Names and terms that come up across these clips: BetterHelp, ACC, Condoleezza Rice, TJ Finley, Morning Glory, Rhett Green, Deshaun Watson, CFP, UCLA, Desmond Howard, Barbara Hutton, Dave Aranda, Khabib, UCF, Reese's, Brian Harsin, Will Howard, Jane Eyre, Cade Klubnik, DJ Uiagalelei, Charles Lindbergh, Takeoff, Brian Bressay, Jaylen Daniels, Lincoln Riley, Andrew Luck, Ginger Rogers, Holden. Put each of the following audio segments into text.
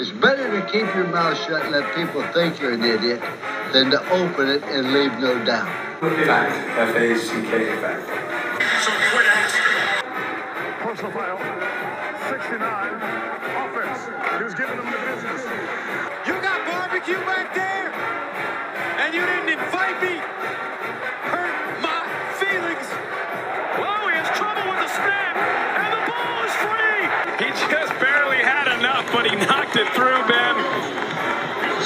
It's better to keep your mouth shut and let people think you're an idiot than to open it and leave no doubt. Fact. F-A-C-K, fact. Some quick action. Personal foul. 69. Offense. He was giving them the business. You got barbecue back there, and you didn't invite me. Hurt my feelings. Oh, he has trouble with the snap, and the ball is free. He just barely had enough, but he knocked it through, Ben.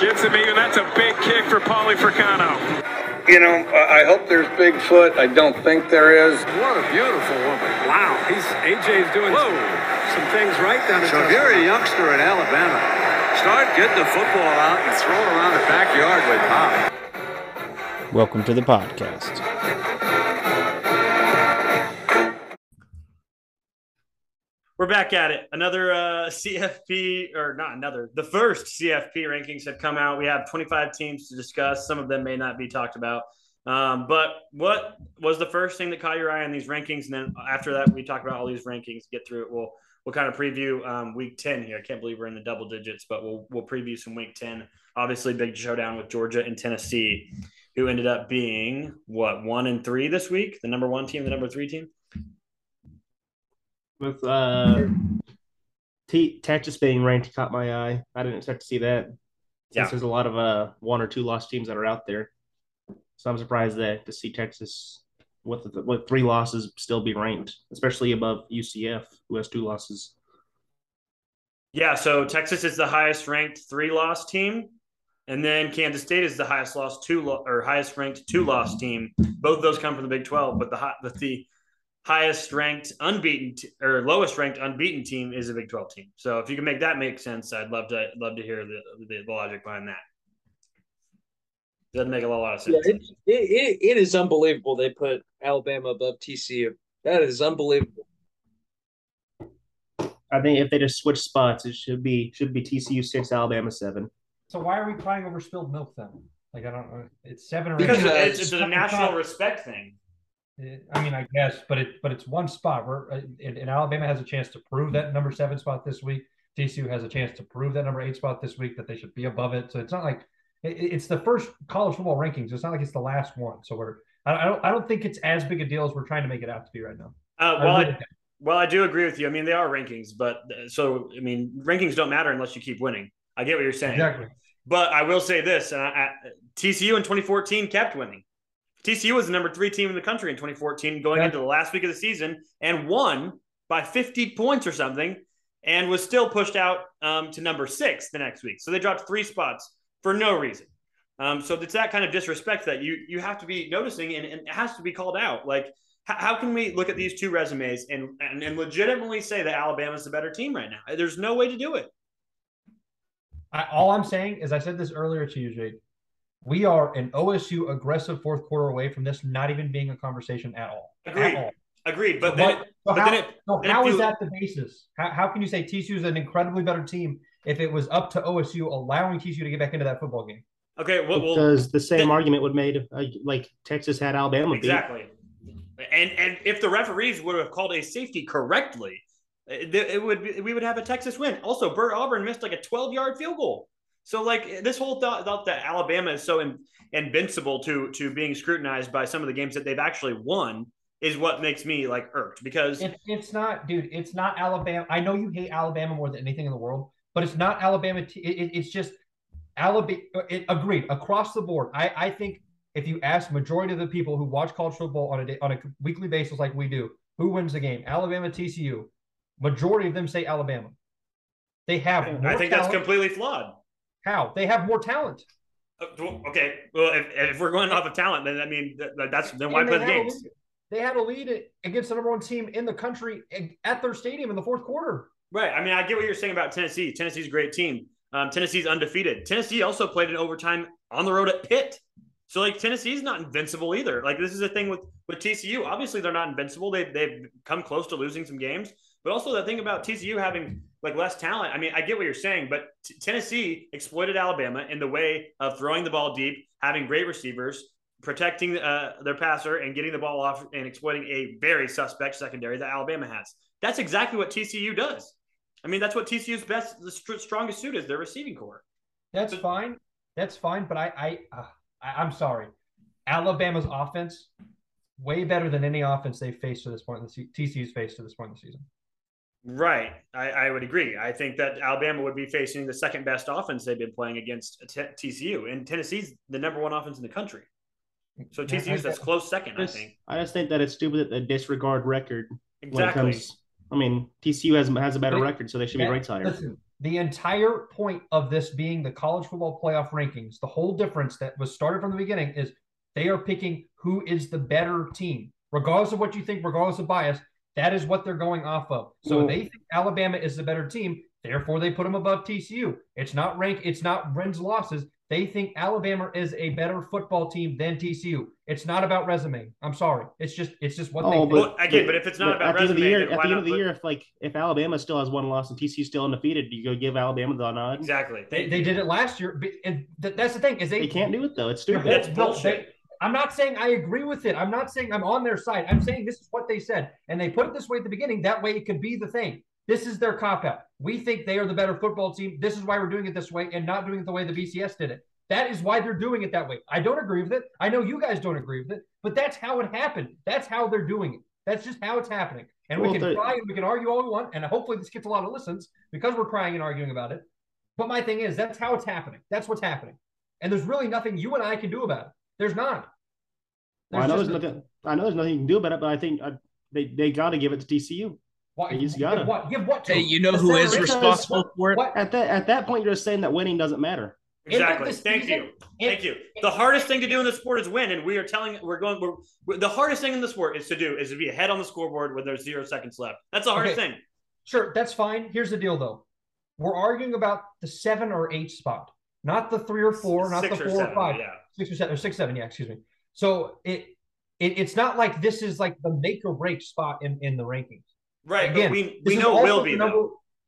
Jitsamee, and that's a big kick for Paulie Fricano. You know, I hope there's Bigfoot. I don't think there is. What a beautiful woman. Wow, AJ's doing some things right down there. So if you're a youngster in Alabama, start getting the football out and throw it around the backyard with Pop. Welcome to the podcast. We're back at it. Another the first CFP rankings have come out. We have 25 teams to discuss. Some of them may not be talked about. But what was the first thing that caught your eye on these rankings? And then after that, we talk about all these rankings, get through it. We'll kind of preview week 10 here. I can't believe we're in the double digits, but we'll preview some week 10. Obviously, big showdown with Georgia and Tennessee, who ended up being, 1-3 this week? The number one team, the number three team? With Texas being ranked caught my eye. I didn't expect to see that. Since there's a lot of 1 or 2 lost teams that are out there, so I'm surprised that to see Texas with 3 losses still be ranked, especially above UCF, who has 2 losses. Yeah, so Texas is the highest ranked 3 loss team, and then Kansas State is the highest ranked 2 loss team. Both of those come from the Big 12, but the highest ranked unbeaten lowest ranked unbeaten team is a Big 12 team. So if you can make that make sense, I'd love to hear the logic behind that. Doesn't make a lot of sense. Yeah, it is unbelievable they put Alabama above TCU. That is unbelievable. I think if they just switch spots, it should be TCU 6, Alabama 7. So why are we crying over spilled milk then? Like I don't know, it's 7 or 8. Because it's a national respect thing. I mean, I guess, but it's one spot. And Alabama has a chance to prove that number 7 spot this week. TCU has a chance to prove that number 8 spot this week, that they should be above it. So it's not like it's the first college football rankings. It's not like it's the last one. So I don't think it's as big a deal as we're trying to make it out to be right now. I do agree with you. I mean, they are rankings, but rankings don't matter unless you keep winning. I get what you're saying. Exactly. But I will say this: and TCU in 2014 kept winning. TCU was the number 3 team in the country in 2014 going into the last week of the season and won by 50 points or something and was still pushed out to number 6 the next week. So they dropped 3 spots for no reason. So it's that kind of disrespect that you have to be noticing and it has to be called out. Like, how can we look at these 2 resumes and legitimately say that Alabama's the better team right now? There's no way to do it. All I'm saying is I said this earlier to you, Jake. We are an OSU aggressive fourth quarter away from this not even being a conversation at all. Agreed. But how is that the basis? How can you say TCU is an incredibly better team if it was up to OSU allowing TCU to get back into that football game? Okay, because the same argument would made like Texas had Alabama exactly. Beat. And if the referees would have called a safety correctly, we would have a Texas win. Also, Bert Auburn missed like a 12-yard field goal. So, like, this whole thought that Alabama is so invincible to being scrutinized by some of the games that they've actually won is what makes me, like, irked because... It's not, dude, it's not Alabama. I know you hate Alabama more than anything in the world, but it's not Alabama. It's just Alabama. Agreed. Across the board, I think if you ask majority of the people who watch college football on a weekly basis like we do, who wins the game, Alabama, TCU, majority of them say Alabama. They have I think that's completely flawed. How? They have more talent. Okay. Well, if we're going off of talent, then why play the games? They had a lead against the number 1 team in the country at their stadium in the fourth quarter. Right. I mean, I get what you're saying about Tennessee. Tennessee's a great team. Tennessee's undefeated. Tennessee also played in overtime on the road at Pitt. So, like, Tennessee's not invincible either. Like, this is the thing with TCU. Obviously, they're not invincible. They've come close to losing some games. But also the thing about TCU having – like less talent. I mean, I get what you're saying, but Tennessee exploited Alabama in the way of throwing the ball deep, having great receivers, protecting their passer and getting the ball off and exploiting a very suspect secondary that Alabama has. That's exactly what TCU does. I mean, that's what TCU's best, the strongest suit is, their receiving core. That's fine. But I'm sorry. Alabama's offense, way better than any offense they've faced to this point in the season. TCU's faced to this point in the season. Right. I would agree. I think that Alabama would be facing the second best offense they've been playing against TCU. And Tennessee's the number one offense in the country. So TCU's that's close second, I think. I just think that it's stupid that they disregard record. Exactly. When it comes, I mean, TCU has a better record, so they should be ranked higher. Listen, the entire point of this being the college football playoff rankings, the whole difference that was started from the beginning is they are picking who is the better team. Regardless of what you think, regardless of bias, that is what they're going off of. So They think Alabama is the better team, therefore they put them above TCU. It's not rank, it's not wins, losses. They think Alabama is a better football team than TCU. It's not about resume. I'm sorry. It's just what they think. Well, again, but if it's not about resume, at the end of the year, if Alabama still has one loss and TCU still undefeated, do you go give Alabama the nod? Exactly. They did it last year, and that's the thing is they can't do it though. It's stupid. That's bullshit. I'm not saying I agree with it. I'm not saying I'm on their side. I'm saying this is what they said, and they put it this way at the beginning. That way, it could be the thing. This is their cop-out. We think they are the better football team. This is why we're doing it this way and not doing it the way the BCS did it. That is why they're doing it that way. I don't agree with it. I know you guys don't agree with it, but that's how it happened. That's how they're doing it. That's just how it's happening. And we can cry and we can argue all we want, and hopefully this gets a lot of listens because we're crying and arguing about it. But my thing is, that's how it's happening. That's what's happening. And there's really nothing you and I can do about it. There's not. I know there's nothing you can do about it, but I think they got to give it to TCU. Why, you gotta, give what to? Hey, you know who is responsible for it? At that point, you're just saying that winning doesn't matter. Exactly. Thank you. The hardest thing to do in the sport is win, and the hardest thing in the sport is to be ahead on the scoreboard when there's 0 seconds left. That's the hardest thing. Sure, that's fine. Here's the deal, though. We're arguing about the 7 or 8 spot, not the 3 or 4, not the 4 or 5. Yeah. 6 or 7. Yeah, excuse me. So it's not like this is like the make or break spot in the rankings. Right, again, but we know it will be.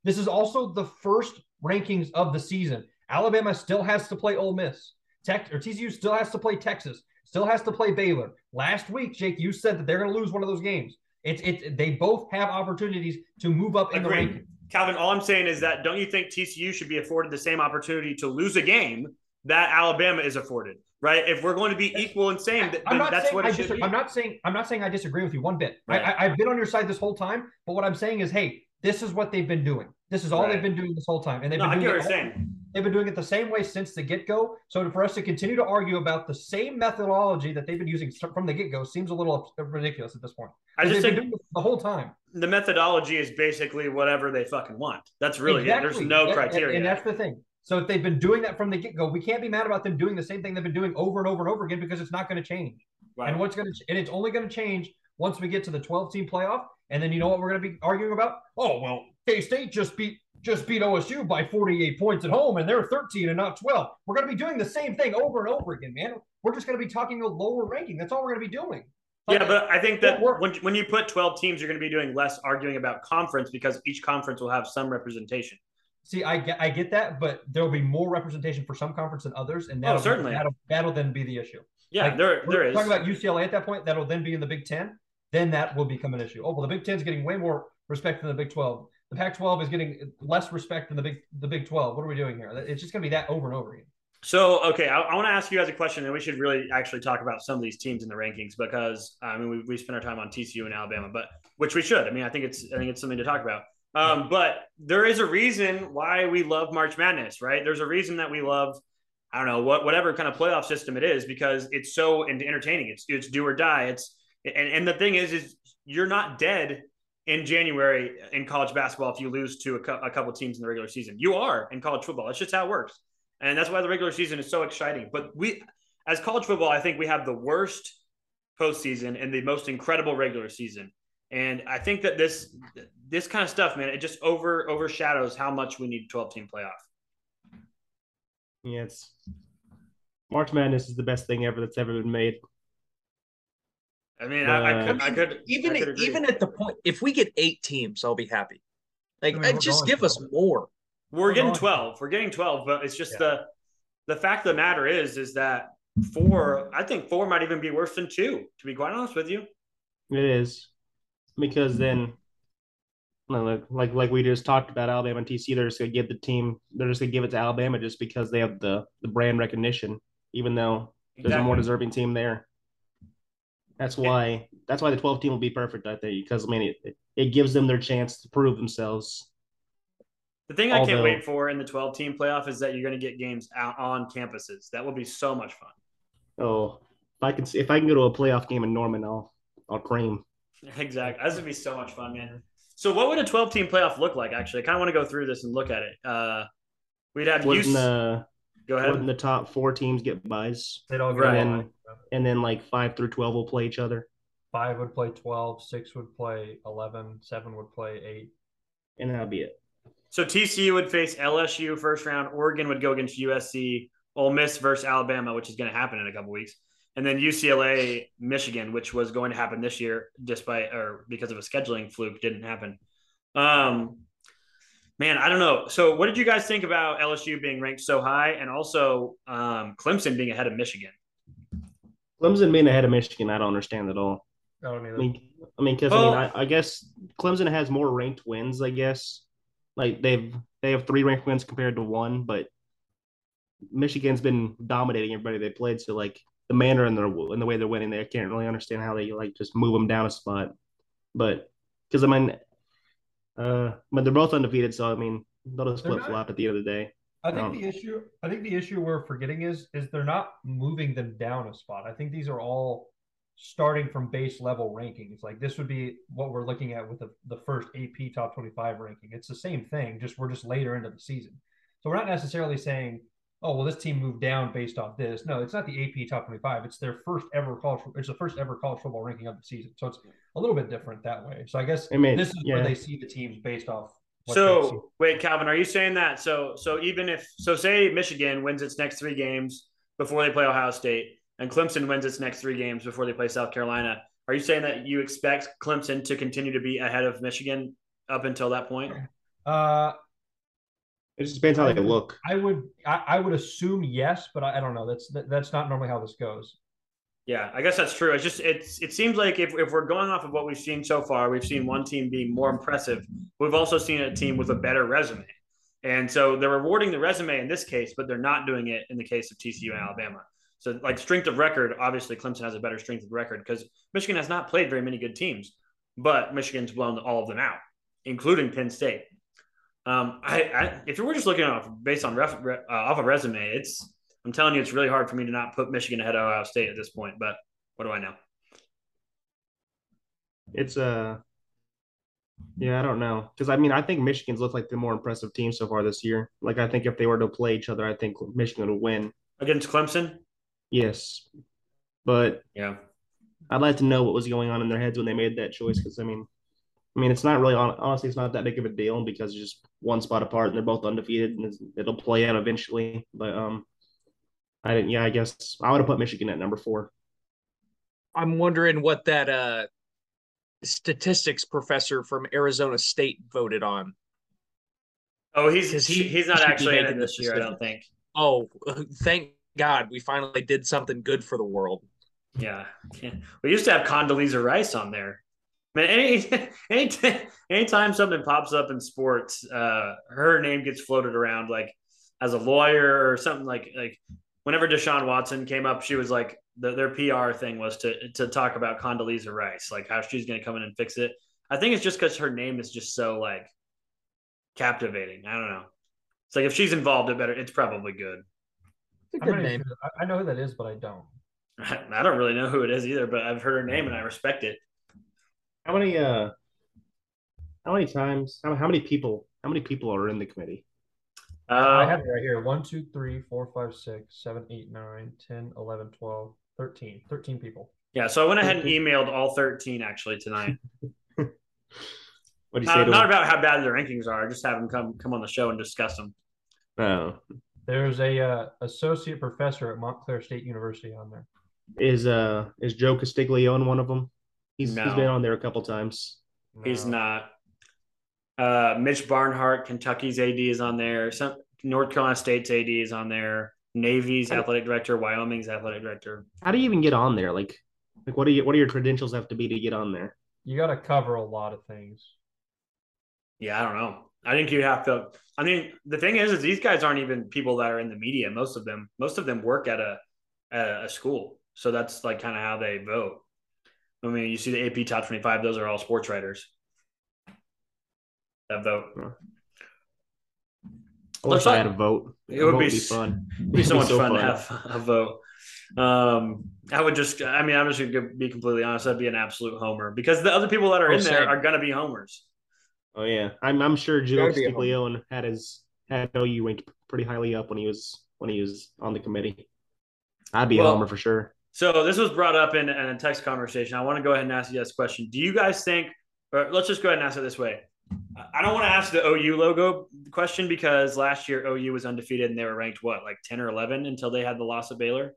This is also the first rankings of the season. Alabama still has to play Ole Miss. TCU still has to play Texas. Still has to play Baylor. Last week, Jake, you said that they're going to lose one of those games. They both have opportunities to move up in the rankings. Calvin, all I'm saying is that don't you think TCU should be afforded the same opportunity to lose a game that Alabama is afforded? Right. If we're going to be equal and same, that's what it should be. I'm not saying I disagree with you one bit. Right. I've been on your side this whole time. But what I'm saying is, hey, this is what they've been doing. This is all they've been doing this whole time. And they've been doing it the same way since the get-go. So for us to continue to argue about the same methodology that they've been using from the get-go seems a little ridiculous at this point. I just think the whole time. The methodology is basically whatever they fucking want. That's really it. There's no criteria. And that's the thing. So if they've been doing that from the get-go, we can't be mad about them doing the same thing they've been doing over and over and over again because it's not going to change. Right. And it's only going to change once we get to the 12-team playoff. And then you know what we're going to be arguing about? Oh, well, K-State just beat OSU by 48 points at home, and they're 13 and not 12. We're going to be doing the same thing over and over again, man. We're just going to be talking a lower ranking. That's all we're going to be doing. Like, yeah, but I think that when you put 12 teams, you're going to be doing less arguing about conference because each conference will have some representation. See, I get that, but there'll be more representation for some conference than others, and that'll then be the issue. Yeah, like, there is. Talking about UCLA at that point, that'll then be in the Big Ten. Then that will become an issue. Oh, well, the Big Ten is getting way more respect than the Big 12. The Pac-12 is getting less respect than the Big 12. What are we doing here? It's just going to be that over and over again. So, okay, I want to ask you guys a question, and we should really actually talk about some of these teams in the rankings because I mean we spent our time on TCU and Alabama, but which we should. I mean, I think it's something to talk about. But there is a reason why we love March Madness, right? There's a reason that we love, I don't know, whatever kind of playoff system it is, because it's so entertaining. It's do or die. And the thing is you're not dead in January in college basketball if you lose to a couple teams in the regular season. You are in college football. That's just how it works. And that's why the regular season is so exciting. But we, as college football, I think we have the worst postseason and the most incredible regular season. And I think that this kind of stuff, man, it just overshadows how much we need a 12-team playoff. Yes. March Madness is the best thing ever that's ever been made. I mean, I could even at the point, if we get 8 teams, I'll be happy. Like, I mean, just give us more. We're getting 12. We're getting 12, but it's just the fact of the matter is that 4, I think 4 might even be worse than 2, to be quite honest with you. It is. Because then Like we just talked about Alabama and TCU, they're just going to give the team, they're just going to give it to Alabama just because they have the brand recognition, even though there's a more deserving team there. That's why the 12 team will be perfect, I think, because, I mean, it gives them their chance to prove themselves. The thing I can't wait for in the 12-team playoff is that you're going to get games out on campuses. That will be so much fun. Oh, if I can go to a playoff game in Norman, I'll cream. Exactly. That's going to be so much fun, man. So what would a 12-team playoff look like, actually? I kind of want to go through this and look at it. We'd have go ahead. Wouldn't the top four teams get buys? They'd all go and then like 5 through 12 will play each other. 5 would play 12, 6 would play 11, 7 would play 8. And that would be it. So TCU would face LSU first round. Oregon would go against USC. Ole Miss versus Alabama, which is going to happen in a couple weeks. And then UCLA, Michigan, which was going to happen this year because of a scheduling fluke, didn't happen. Man, I don't know. So what did you guys think about LSU being ranked so high and also Clemson being ahead of Michigan? Clemson being ahead of Michigan, I don't understand at all. I don't either. I guess Clemson has more ranked wins, I guess. Like they have 3 ranked wins compared to 1, but Michigan's been dominating everybody they played. So like the manner and the way they're winning, I can't really understand how they like just move them down a spot. But because they're both undefeated, so I mean they'll just flip flop at the end of the day. I think the issue we're forgetting is they're not moving them down a spot. I think these are all starting from base level rankings. Like this would be what we're looking at with the first AP top 25 ranking. It's the same thing, just we're just later into the season. So we're not necessarily saying, oh, well, this team moved down based off this. No, it's not the AP top 25. It's their first ever college football ranking of the season. So it's a little bit different that way. So I guess this is where they see the teams based off. So wait, Calvin, are you saying that? So even if, say Michigan wins its next 3 games before they play Ohio State, and Clemson wins its next 3 games before they play South Carolina, are you saying that you expect Clemson to continue to be ahead of Michigan up until that point? It just depends how they look. I would assume yes, but I don't know. That's not normally how this goes. Yeah, I guess that's true. It's just it seems like if we're going off of what we've seen so far, we've seen one team be more impressive. We've also seen a team with a better resume. And so they're rewarding the resume in this case, but they're not doing it in the case of TCU and Alabama. So, like strength of record, obviously Clemson has a better strength of record because Michigan has not played very many good teams, but Michigan's blown all of them out, including Penn State. If we're just looking off of resume, I'm telling you, it's really hard for me to not put Michigan ahead of Ohio State at this point. But what do I know? It's I don't know, because I mean I think Michigan's looked like the more impressive team so far this year. Like I think if they were to play each other, I think Michigan would win against Clemson. Yes, but yeah, I'd like to know what was going on in their heads when they made that choice, because I mean it's not really, honestly, it's not that big of a deal because it's just one spot apart and they're both undefeated and it'll play out eventually. But I guess I would have put Michigan at number 4. I'm wondering what that statistics professor from Arizona State voted on. Oh, he's not actually in it this year, I don't think. Oh, thank God, we finally did something good for the world. Yeah. We used to have Condoleezza Rice on there. Man, anytime something pops up in sports, her name gets floated around like as a lawyer or something. Like whenever Deshaun Watson came up, she was like, their PR thing was to talk about Condoleezza Rice, like how she's going to come in and fix it. I think it's just because her name is just so like captivating. I don't know. It's like if she's involved, it's probably good. Name. I know who that is, but I don't. I don't really know who it is either, but I've heard her name and I respect it. How many people are in the committee? I have it right here. 1, 2, 3, 4, 5, 6, 7, 8, 9, 10, 11, 12, 13. 13 people. Yeah, so I went ahead and emailed all 13 actually tonight. What do you say? Not about how bad the rankings are. I just have them come on the show and discuss them. Oh. There's a associate professor at Montclair State University on there. Is Joe Castiglione one of them? He's been on there a couple times. No. He's not. Mitch Barnhart, Kentucky's AD, is on there. Some North Carolina State's AD is on there. Navy's athletic director, Wyoming's athletic director. How do you even get on there? Like what do your credentials have to be to get on there? You got to cover a lot of things. Yeah, I don't know. I think you have to – I mean, the thing is these guys aren't even people that are in the media. Most of them work at a school. So that's like kind of how they vote. I mean, you see the AP Top 25, those are all sports writers that vote. I wish I had a vote. It would be fun. It would be so much fun to have a vote. I'm just going to be completely honest. I'd be an absolute homer because the other people that are in there are going to be homers. Oh, yeah. I'm sure Joe Castiglione had OU ranked pretty highly up when he was on the committee. I'd be a homer for sure. So this was brought up in a text conversation. I want to go ahead and ask you this question. Do you guys think – or let's just go ahead and ask it this way. I don't want to ask the OU logo question because last year OU was undefeated and they were ranked, 10 or 11 until they had the loss of Baylor?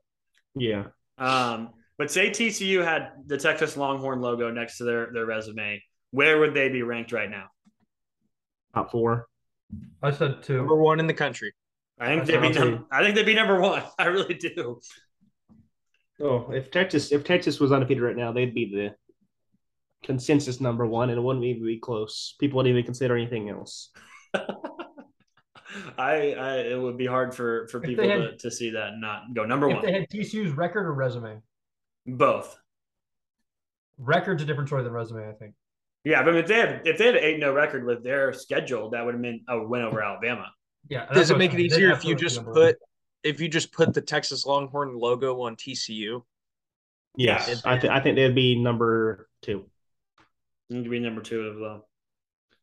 Yeah. But say TCU had the Texas Longhorn logo next to their resume. Where would they be ranked right now? Top four. I said two. Number one in the country. I think they'd be number one. I really do. Oh, if Texas was undefeated right now, they'd be the consensus number one, and it wouldn't even be close. People wouldn't even consider anything else. It would be hard for people to see that and not go number one. If they had TCU's record or resume? Both. Record's a different story than resume, I think. Yeah, but if they had an 8-0 record with their schedule, that would have been a win over Alabama. Yeah. Does it make it easier if you just put the Texas Longhorn logo on TCU? Yes. I think they'd be number two. They'd be number two as well.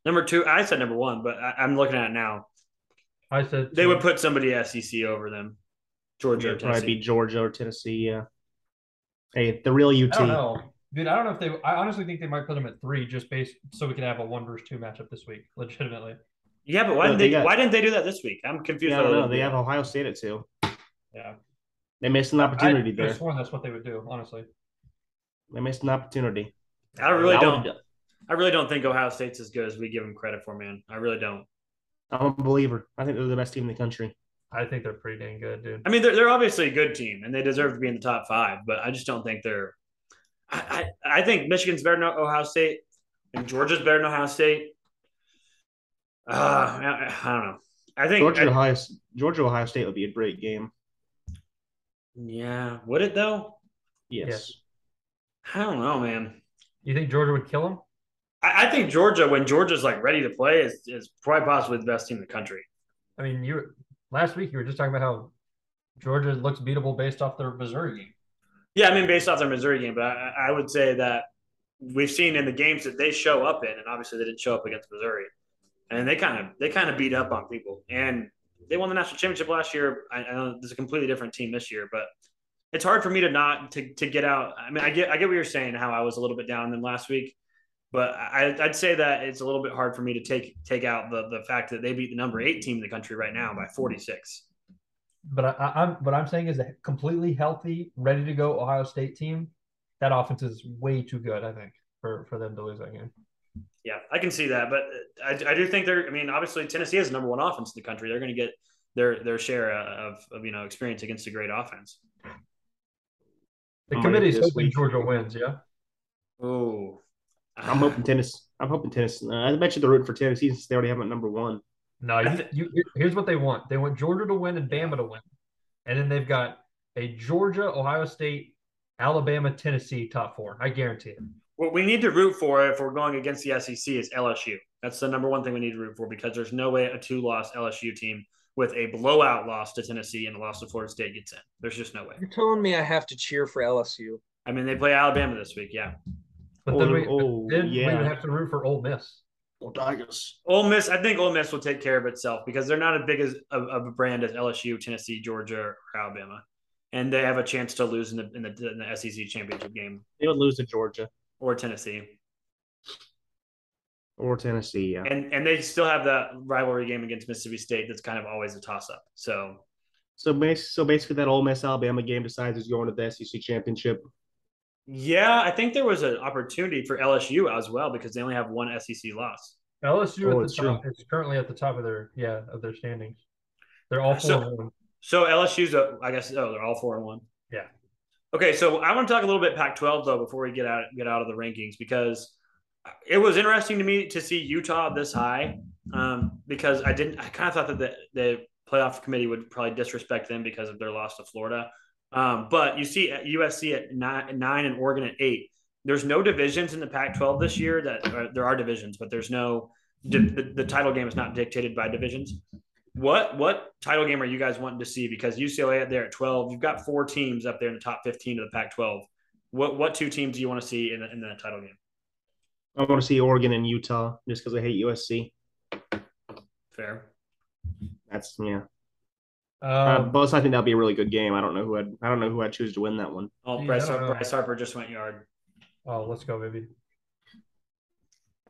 Number two, I said number one, but I'm looking at it now. I said they would put somebody SEC over them. Georgia or Tennessee. Probably be Georgia or Tennessee, yeah. Hey, the real UT. I don't know. Dude, I don't know if they – I honestly think they might put them at three just based so we can have a 1 versus 2 matchup this week, legitimately. Yeah, but why didn't they do that this week? I'm confused. Yeah, I don't know. They have Ohio State at 2. Yeah. They missed an opportunity there. I sworn that's what they would do, honestly. They missed an opportunity. I really don't think Ohio State's as good as we give them credit for, man. I really don't. I'm a believer. I think they're the best team in the country. I think they're pretty dang good, dude. I mean, they're obviously a good team, and they deserve to be in the top 5, but I just don't think they're – I think Michigan's better than Ohio State, and Georgia's better than Ohio State. I don't know. I think Georgia Ohio State would be a great game. Yeah, would it though? Yes. I don't know, man. You think Georgia would kill them? I think Georgia, when Georgia's like ready to play, is probably possibly the best team in the country. I mean, last week you were just talking about how Georgia looks beatable based off their Missouri game. Yeah, I mean, based off their Missouri game, but I would say that we've seen in the games that they show up in, and obviously they didn't show up against Missouri, and they kind of beat up on people, and they won the national championship last year. I know it's a completely different team this year, but it's hard for me to not to get out. I mean, I get what you're saying, how I was a little bit down on them last week, but I'd say that it's a little bit hard for me to take out the fact that they beat the number 8 team in the country right now by 46. But I'm what I'm saying is a completely healthy, ready to go Ohio State team. That offense is way too good, I think, for them to lose that game. Yeah, I can see that, but I do think they're. I mean, obviously Tennessee is the number 1 offense in the country. They're going to get their share of experience against a great offense. The committee's hoping Georgia wins. Yeah. Oh, I'm hoping Tennessee. I bet you they're rooting for Tennessee since they already have it number 1. No, here's what they want. They want Georgia to win and Bama to win. And then they've got a Georgia, Ohio State, Alabama, Tennessee top 4. I guarantee it. What we need to root for if we're going against the SEC is LSU. That's the number 1 thing we need to root for because there's no way a 2-loss LSU team with a blowout loss to Tennessee and a loss to Florida State gets in. There's just no way. You're telling me I have to cheer for LSU. I mean, they play Alabama this week, yeah. But then we would have to root for Ole Miss. I think Ole Miss will take care of itself because they're not as big of a brand as LSU, Tennessee, Georgia, or Alabama, and they have a chance to lose in the SEC championship game. They would lose to Georgia or Tennessee, yeah. And they still have that rivalry game against Mississippi State that's kind of always a toss up. So basically, that Ole Miss Alabama game decides who's going to the SEC championship. Yeah, I think there was an opportunity for LSU as well because they only have 1 SEC loss. LSU is currently at the top of their standings. They're all 4-1. So LSU's, they're all 4-1. Yeah. Okay, so I want to talk a little bit Pac-12 though before we get out of the rankings because it was interesting to me to see Utah this high because I kind of thought that the playoff committee would probably disrespect them because of their loss to Florida. But you see at USC at nine and Oregon at 8. There's no divisions in the Pac-12 this year. There are divisions, but there's no the title game is not dictated by divisions. What title game are you guys wanting to see? Because UCLA out there at 12, you've got 4 teams up there in the top 15 of the Pac-12. What 2 teams do you want to see in the title game? I want to see Oregon and Utah just because I hate USC. Fair. That's yeah. Plus, I think that'll be a really good game. I don't know who I'd choose to win that one. Oh, Bryce Harper just went yard. Oh, let's go, baby.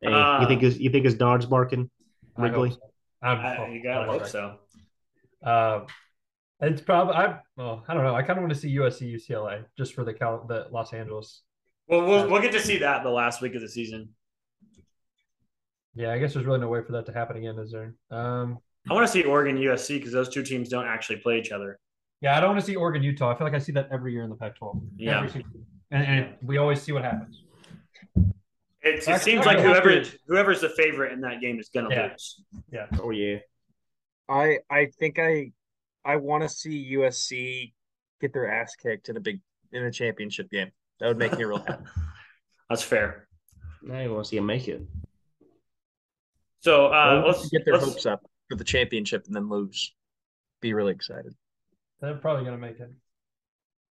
Hey, you think his dog's barking? Wrigley. I hope so. It's probably I don't know. I kind of want to see USC UCLA just for the Los Angeles. Well, we'll get to see that the last week of the season. Yeah, I guess there's really no way for that to happen again, is there? I want to see Oregon USC because those 2 teams don't actually play each other. Yeah, I don't want to see Oregon Utah. I feel like I see that every year in the Pac-12. Yeah, and we always see what happens. It seems like whoever's the favorite in that game is gonna lose. Yeah. Oh yeah. I think I want to see USC get their ass kicked in a championship game. That would make me real happy. That's fair. Now you want to see them make it. So let's get their hopes up for the championship and then lose. Be really excited. They're probably going to make it.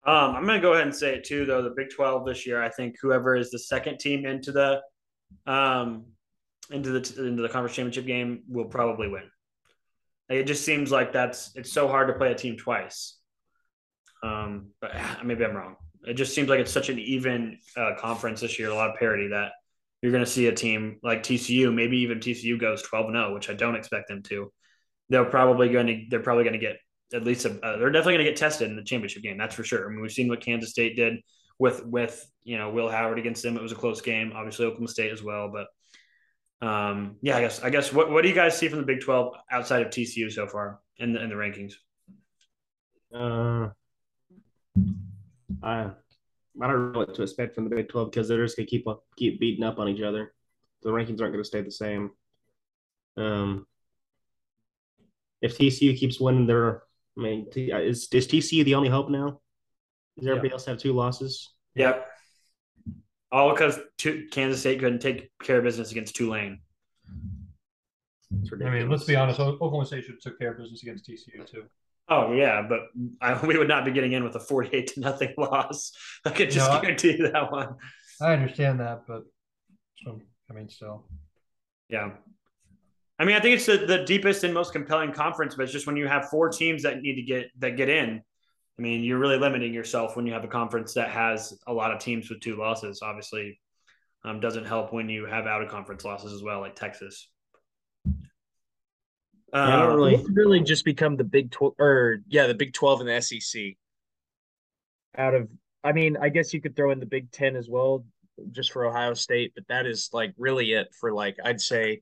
I'm going to go ahead and say it too, though. The Big 12 this year, I think whoever is the second team into the conference championship game will probably win. It just seems like it's so hard to play a team twice. But maybe I'm wrong. It just seems like it's such an even conference this year, a lot of parity that you're going to see a team like TCU, maybe even TCU goes 12-0, which I don't expect them to. They're probably going to get at least they're definitely going to get tested in the championship game. That's for sure. I mean, we've seen what Kansas State did with Will Howard against them. It was a close game, obviously Oklahoma State as well, but I guess what do you guys see from the Big 12 outside of TCU so far in the rankings? I don't know what to expect from the Big 12 because they're just going to keep beating up on each other. The rankings aren't going to stay the same. If TCU keeps winning, is TCU the only hope now? Does everybody else have 2 losses? Yep. All because Kansas State couldn't take care of business against Tulane. I mean, let's be honest. Oklahoma State should have took care of business against TCU too. Oh yeah, but we would not be getting in with a 48-0 loss. I could just guarantee you that one. I understand that, but still. Yeah. I mean, I think it's the deepest and most compelling conference, but it's just when you have 4 teams that need to get in, I mean, you're really limiting yourself when you have a conference that has a lot of teams with 2 losses. Obviously, doesn't help when you have out-of-conference losses as well, like Texas. Really just become the Big 12 the Big 12 and the SEC. I mean, I guess you could throw in the Big 10 as well, just for Ohio State, but that is like really it for I'd say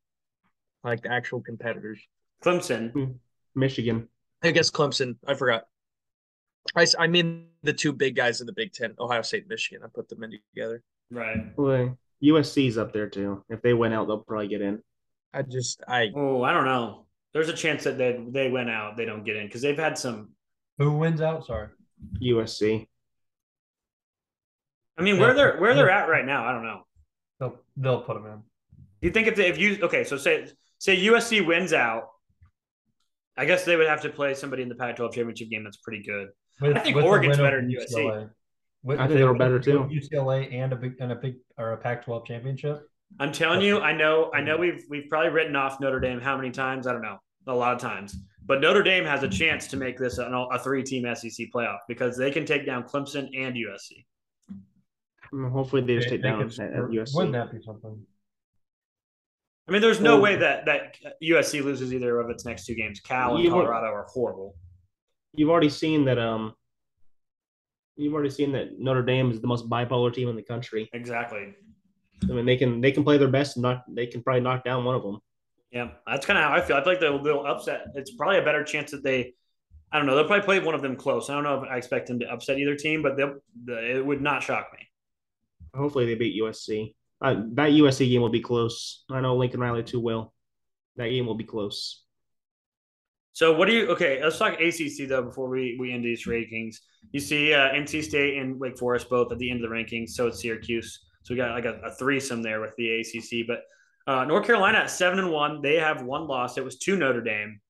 the actual competitors. Clemson, Michigan. I guess Clemson. I forgot. I mean the 2 big guys in the Big 10, Ohio State, Michigan. I put them in together. Right. Well, USC's up there too. If they win out, they'll probably get in. I don't know. There's a chance that they went out, they don't get in because they've had some. Who wins out? Sorry, USC. I mean, they're at right now, I don't know. They'll put them in. You think say USC wins out, I guess they would have to play somebody in the Pac-12 championship game that's pretty good. I think Oregon's better than USC. I think they're better too. UCLA and a Pac-12 championship. I'm telling you, I know we've probably written off Notre Dame how many times? I don't know, a lot of times. But Notre Dame has a chance to make this a 3-team SEC playoff because they can take down Clemson and USC. Hopefully they just take down USC. Wouldn't that be something? I mean, there's no way that USC loses either of its next 2 games. Cal and Colorado are horrible. You've already seen that Notre Dame is the most bipolar team in the country. Exactly. I mean, they can play their best and they can probably knock down one of them. Yeah, that's kind of how I feel. I feel like they're a little upset. It's probably a better chance that they'll probably play one of them close. I don't know if I expect them to upset either team, but it would not shock me. Hopefully they beat USC. That USC game will be close. I know Lincoln Riley too well. That game will be close. So what do you – okay, let's talk ACC, though, before we end these rankings. You see NC State and Wake Forest both at the end of the rankings, so it's Syracuse. So we got like a threesome there with the ACC. But North Carolina at 7-1, they have one loss. It was to Notre Dame.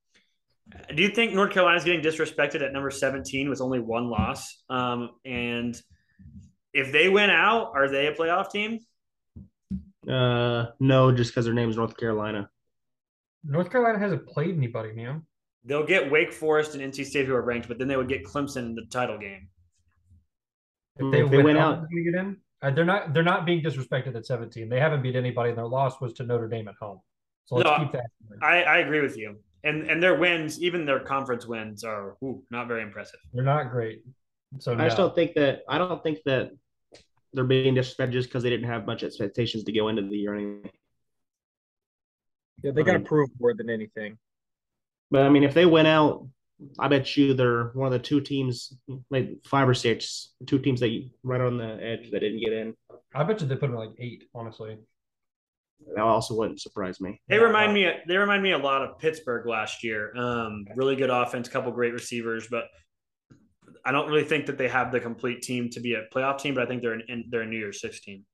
Do you think North Carolina is getting disrespected at number 17 with only one loss? And if they win out, are they a playoff team? No, just because their name is North Carolina. North Carolina hasn't played anybody, man. They'll get Wake Forest and NC State, who are ranked, but then they would get Clemson in the title game. If they win out, they get in. They're not being disrespected at 17. They haven't beat anybody, and their loss was to Notre Dame at home. So let's keep that in mind. I agree with you. And their wins, even their conference wins, are not very impressive. They're not great. So I just don't think that. I don't think that they're being disrespected just because they didn't have much expectations to go into the year. Anyway. Yeah, they got to prove more than anything. But, I mean, if they went out, I bet you they're one of the two teams, like 5 or 6, two teams that right on the edge that didn't get in. I bet you they put them like 8, honestly. That also wouldn't surprise me. They remind me a lot of Pittsburgh last year. Really good offense, couple great receivers, but I don't really think that they have the complete team to be a playoff team, but I think they're a New Year's 6 team.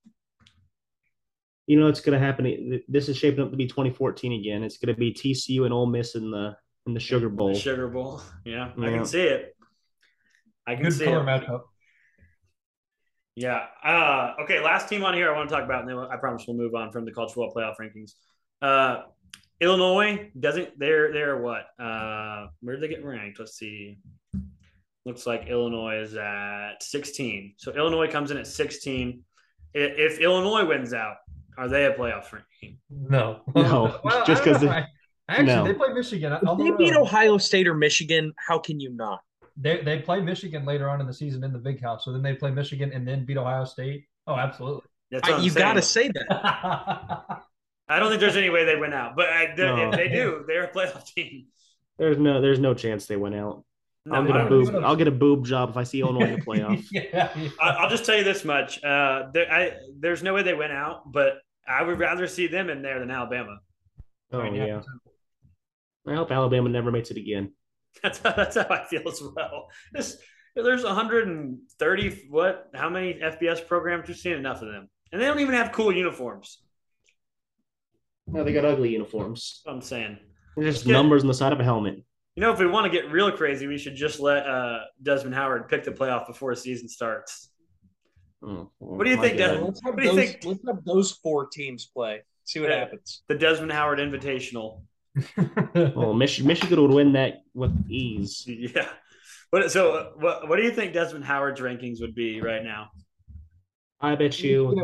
You know, it's going to happen. This is shaping up to be 2014 again. It's going to be TCU and Ole Miss in the Sugar Bowl. The Sugar Bowl. Yeah, I can see it. Good color matchup. Yeah. Okay, last team on here I want to talk about, and then I promise we'll move on from the college football playoff rankings. Illinois doesn't – they're what? Where did they get ranked? Let's see. Looks like Illinois is at 16. So Illinois comes in at 16. If Illinois wins out, are they a playoff team? No. Well, just because they play Michigan. If they beat Ohio State or Michigan, how can you not? They play Michigan later on in the season in the Big House, so then they play Michigan and then beat Ohio State. Oh, absolutely. You got to say that. I don't think there's any way they win out, but if they do, they're a playoff team. There's no chance they win out. I'll get a boob job if I see Illinois in the playoffs. I'll just tell you this much: there's no way they win out, but I would rather see them in there than Alabama. Oh, yeah. I hope Alabama never makes it again. That's how I feel as well. There's 130 what? How many FBS programs? You've seen enough of them, and they don't even have cool uniforms. No, they got ugly uniforms. That's what I'm saying. They're just numbers on the side of a helmet. You know, if we want to get real crazy, we should just let Desmond Howard pick the playoff before the season starts. Oh, well, what do you think, Desmond? Let's have those 4 teams play. See what happens. The Desmond Howard Invitational. Well, Michigan would win that with ease. Yeah. What do you think Desmond Howard's rankings would be right now? I bet you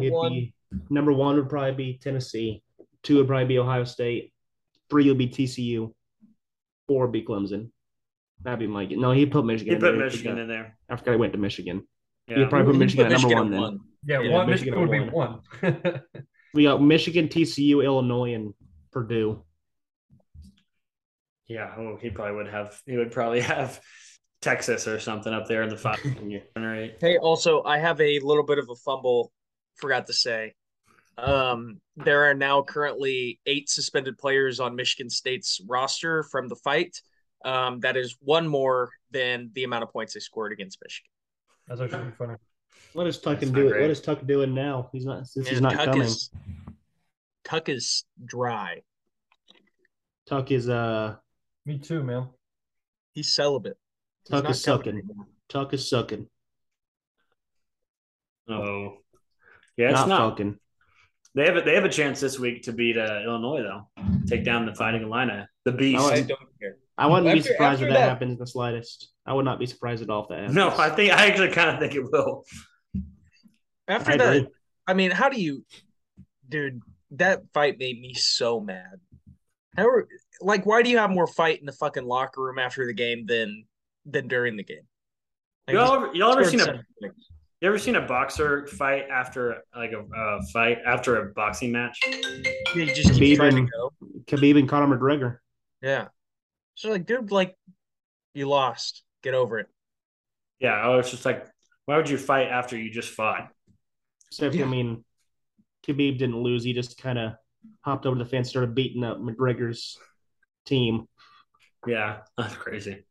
number 1 would probably be Tennessee. 2 would probably be Ohio State. 3 would be TCU. 4 would be Clemson. That'd be my guess. No, he put Michigan. He put Michigan in there after I went to Michigan. Yeah. He'd probably put Michigan at number 1 then. Michigan would be 1. We got Michigan, TCU, Illinois, and Purdue. Yeah, he would probably have Texas or something up there in the 5. Hey, also, I have a little bit of a fumble. Forgot to say. There are now currently 8 suspended players on Michigan State's roster from the fight. That is 1 more than the amount of points they scored against Michigan. That's actually funny. What is Tuck do? What is Tuck doing now? He's not coming. Tuck is dry. Tuck is Me too, man. He's celibate. Tuck is sucking. Oh, yeah, it's not fucking. They have a chance this week to beat Illinois, though. Take down the Fighting Illini, the Beast. I don't care. I wouldn't be surprised if that happens in the slightest. I would not be surprised at all if that happens. No, I actually kind of think it will. After that, I mean, how do you, dude? That fight made me so mad. Why do you have more fight in the fucking locker room after the game than during the game? Like, you ever seen a boxer fight after a boxing match? Yeah, you just keep trying to go. Khabib and Conor McGregor. Yeah. So you lost. Get over it. Yeah, I was just like, why would you fight after you just fought? Except, I mean, Khabib didn't lose. He just kind of hopped over the fence, started beating up McGregor's team. Yeah, that's crazy.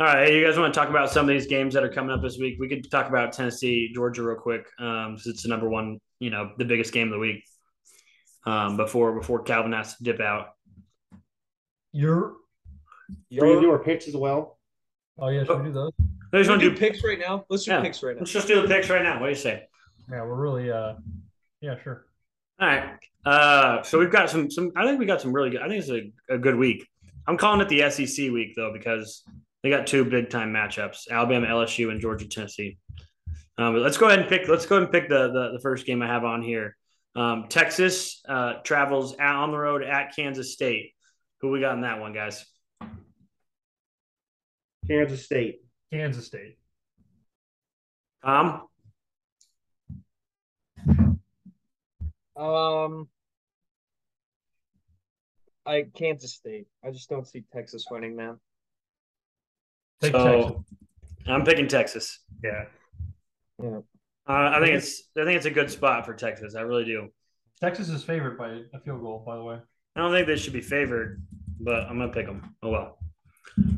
All right, you guys want to talk about some of these games that are coming up this week? We could talk about Tennessee, Georgia real quick, because it's the number one, you know, the biggest game of the week before Calvin has to dip out. You're going to do our picks as well? Oh, yeah, should we do those? I just want to do picks right now. Let's do picks right now. Let's just do the picks right now. What do you say? Yeah, we're really yeah, sure. All right. So we've got some – I think we got some really good – I think it's a good week. I'm calling it the SEC week, though, because they got two big-time matchups, Alabama, LSU, and Georgia, Tennessee. But let's go ahead and pick – the first game I have on here. Texas travels on the road at Kansas State. Who we got in that one, guys? Kansas State. Tom? Kansas State. I just don't see Texas winning, man. Texas. I'm picking Texas. Yeah. I think it's a good spot for Texas. I really do. Texas is favored by a field goal, by the way. I don't think they should be favored, but I'm gonna pick them. Oh well.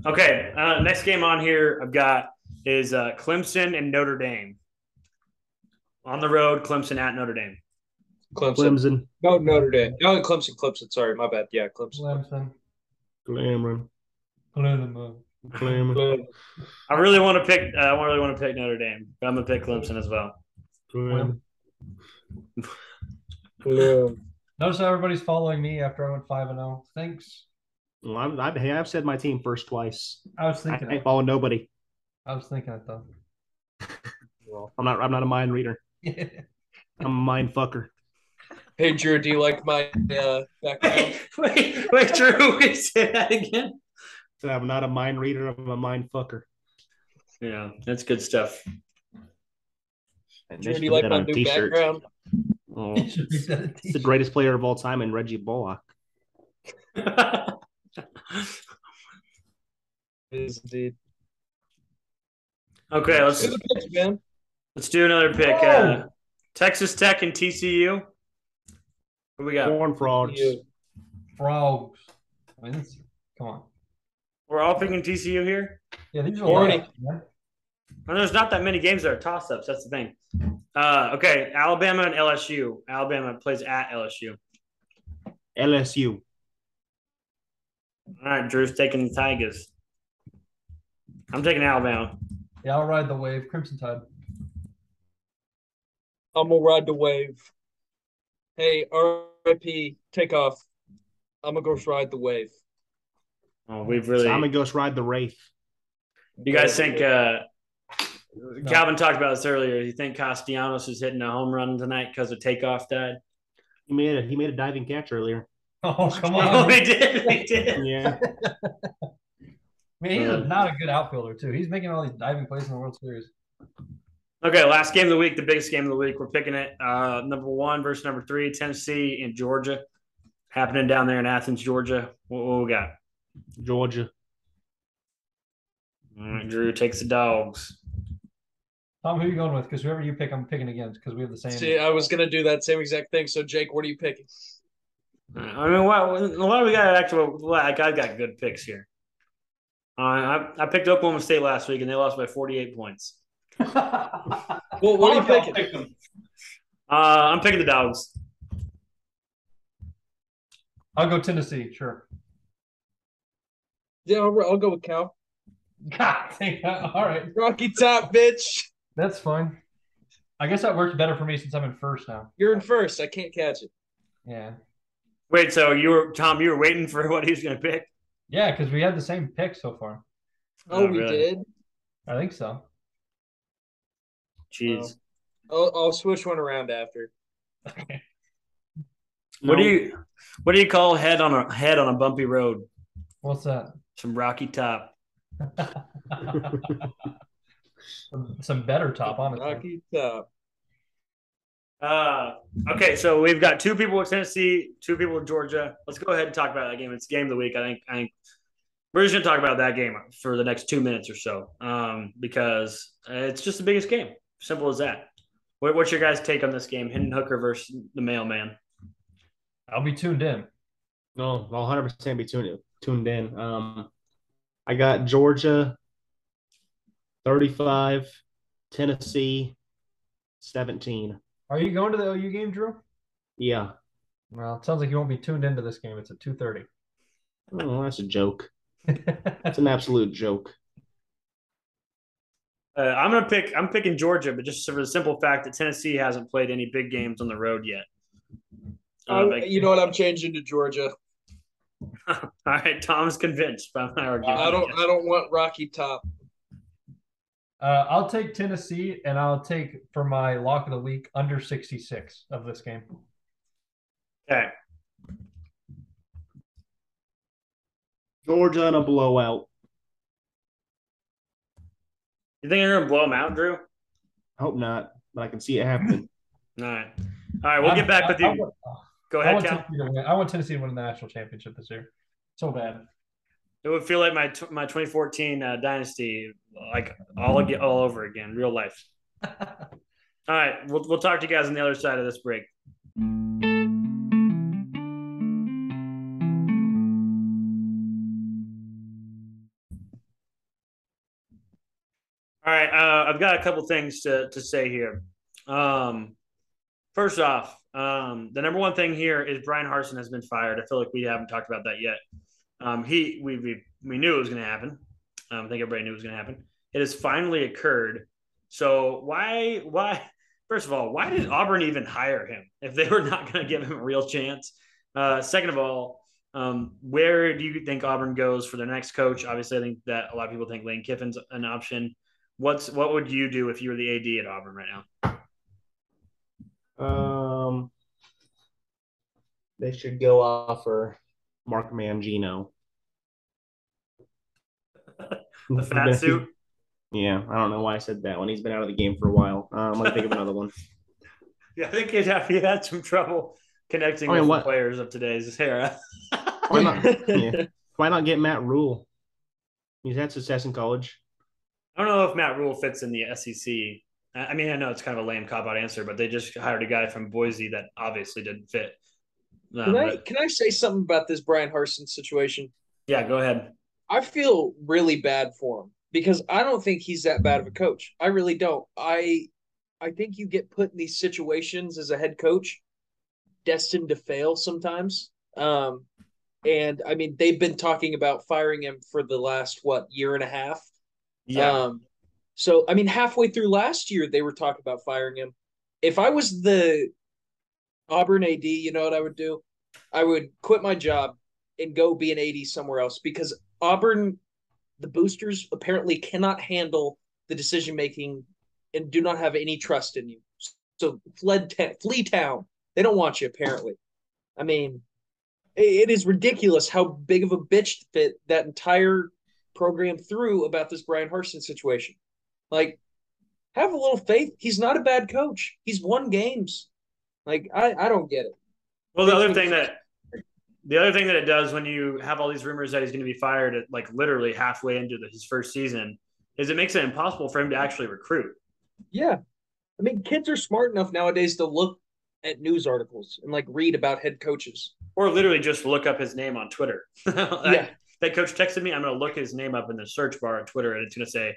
Okay. Next game on here I've got is Clemson and Notre Dame. On the road, Clemson at Notre Dame. Clemson. No, Notre Dame. No, Clemson. Sorry, my bad. Yeah, Clemson. Clemson. I really want to pick Notre Dame, but I'm gonna pick Clemson as well. Notice how everybody's following me after I went 5-0. Thanks. Well, I've said my team first twice. I was thinking. I ain't following nobody. I was thinking it though. Well, I'm not a mind reader. I'm a mind fucker. Hey, Drew, do you like my background? Wait, Drew, we say that again? So I'm not a mind reader. I'm a mind fucker. Yeah, that's good stuff. And Drew, do you like my new t-shirt. Background? Oh, it's the greatest player of all time in Reggie Bullock. Indeed. Okay, let's do another pick. Oh. Texas Tech and TCU. What we got? Corn frogs. Frogs. I mean, come on. We're all picking TCU here? Yeah, these are already. Yeah. And there's not that many games that are toss-ups. That's the thing. Okay, Alabama and LSU. Alabama plays at LSU. LSU. All right, Drew's taking the Tigers. I'm taking Alabama. Yeah, I'll ride the wave. Crimson Tide. I'm going to ride the wave. Hey, RIP, Takeoff. I'm going to go ride the wave. Oh, we've really. So I'm going to go ride the wraith. You guys think Calvin talked about this earlier. You think Castellanos is hitting a home run tonight because of Takeoff died? He made a diving catch earlier. Oh, come on. Oh, he did. Yeah. I mean, he's not a good outfielder, too. He's making all these diving plays in the World Series. Okay, last game of the week, the biggest game of the week. We're picking it number 1 versus number 3, Tennessee and Georgia. Happening down there in Athens, Georgia. What we got? Georgia. All right, Drew takes the dogs. Tom, who are you going with? Because whoever you pick, I'm picking against because we have the same. See, I was going to do that same exact thing. So, Jake, what are you picking? I mean, why do we got actual – like, I've got good picks here. I picked Oklahoma State last week, and they lost by 48 points. Well, what are you picking? I'm picking the dogs. I'll go Tennessee, sure. Yeah, I'll go with Cal. God dang it. All right. Rocky Top, bitch. That's fine. I guess that works better for me since I'm in first now. You're in first. I can't catch it. Yeah. Wait, so you were waiting for what he was going to pick? Yeah, because we had the same pick so far. Oh, we really did? I think so. Jeez. I'll switch one around after. Okay. What do you call head on a bumpy road? What's that? Some rocky top. some better top, honestly. Rocky top. Okay, so we've got 2 people with Tennessee, 2 people with Georgia. Let's go ahead and talk about that game. It's game of the week. I think we're just gonna talk about that game for the next 2 minutes or so, because it's just the biggest game. Simple as that. What's your guys' take on this game, Hendon Hooker versus the Mailman? I'll be tuned in. No, I'll 100% be tuned in. I got Georgia 35, Tennessee 17. Are you going to the OU game, Drew? Yeah. Well, it sounds like you won't be tuned into this game. It's at 2:30. Oh, that's a joke. That's an absolute joke. I'm picking Georgia, but just for the simple fact that Tennessee hasn't played any big games on the road yet. You know what? I'm changing to Georgia. All right, Tom's convinced. But I'm not arguing. I don't want Rocky Top. I'll take Tennessee, and I'll take for my lock of the week under 66 of this game. Okay. Georgia in a blowout. You think you're going to blow them out, Drew? I hope not, but I can see it happening. All right, we'll get back with you. Go ahead, Cal. I want Tennessee to win the national championship this year. So bad. It would feel like my 2014 dynasty, like all over again, real life. All right, we'll talk to you guys on the other side of this break. All right, I've got a couple things to say here. First off, the number one thing here is Brian Harsin has been fired. I feel like we haven't talked about that yet. We knew it was going to happen. I think everybody knew it was going to happen. It has finally occurred. So why? First of all, why did Auburn even hire him if they were not going to give him a real chance? Second of all, where do you think Auburn goes for their next coach? Obviously, I think that a lot of people think Lane Kiffin's an option. What would you do if you were the AD at Auburn right now? They should go offer Mark Mangino. The fat suit? Yeah, I don't know why I said that one. He's been out of the game for a while. I'm going to think of another one. Yeah, I think he had some trouble connecting with the players of today's era. Why not? Yeah. Why not get Matt Rule? He's had success in college. I don't know if Matt Rule fits in the SEC. I mean, I know it's kind of a lame cop-out answer, but they just hired a guy from Boise that obviously didn't fit. Can I say something about this Brian Harsin situation? Yeah, go ahead. I feel really bad for him because I don't think he's that bad of a coach. I really don't. I think you get put in these situations as a head coach destined to fail sometimes. And, I mean, they've been talking about firing him for the last, year and a half? Yeah. So, I mean, halfway through last year, they were talking about firing him. If I was the Auburn AD, you know what I would do? I would quit my job and go be an AD somewhere else because Auburn, the boosters, apparently cannot handle the decision-making and do not have any trust in you. So flee town. They don't want you, apparently. I mean, it is ridiculous how big of a bitch fit that entire program through about this Brian Harsin situation. Like, have a little faith. He's not a bad coach. He's won games. Like, I don't get it. Well, the other thing that it does when you have all these rumors that he's going to be fired at like literally halfway into his first season is it makes it impossible for him to actually recruit. Yeah. I mean, kids are smart enough nowadays to look at news articles and like read about head coaches. Or literally just look up his name on Twitter. Yeah. That coach texted me. I'm going to look his name up in the search bar on Twitter and it's going to say,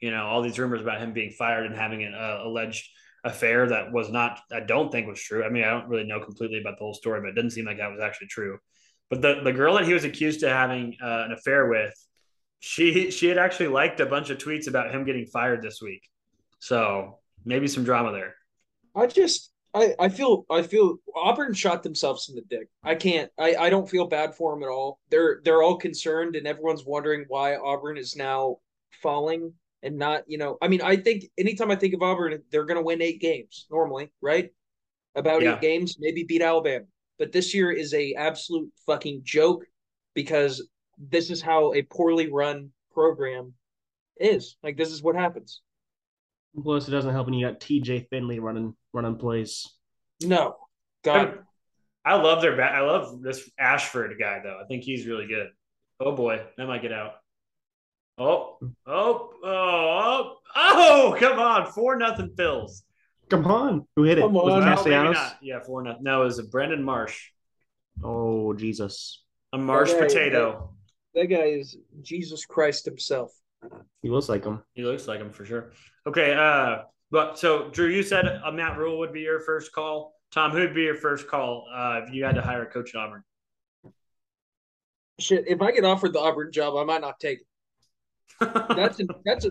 you know, all these rumors about him being fired and having an alleged affair that was not, I don't think was true. I mean, I don't really know completely about the whole story, but it didn't seem like that was actually true. But the girl that he was accused of having an affair with, she had actually liked a bunch of tweets about him getting fired this week. So maybe some drama there. I feel Auburn shot themselves in the dick. I don't feel bad for them at all. They're all concerned and everyone's wondering why Auburn is now falling and not, you know, I mean, I think anytime I think of Auburn, they're going to win 8 games normally, right? About 8 games, maybe beat Alabama. But this year is a absolute fucking joke because this is how a poorly run program is. Like, this is what happens. Plus, it doesn't help when you got TJ Finley running plays. No, God, I love their back. I love this Ashford guy though. I think he's really good. Oh boy, that might get out. Oh, come on, 4-0 Phils. Come on. Who hit it? Was it Castellanos? Yeah, 4-0. No, it was Brandon Marsh. Oh, Jesus. A Marsh potato. That guy is Jesus Christ himself. He looks like him. He looks like him for sure. Okay. But so, Drew, you said a Matt Rule would be your first call. Tom, who would be your first call if you had to hire a coach at Auburn? Shit, if I get offered the Auburn job, I might not take it.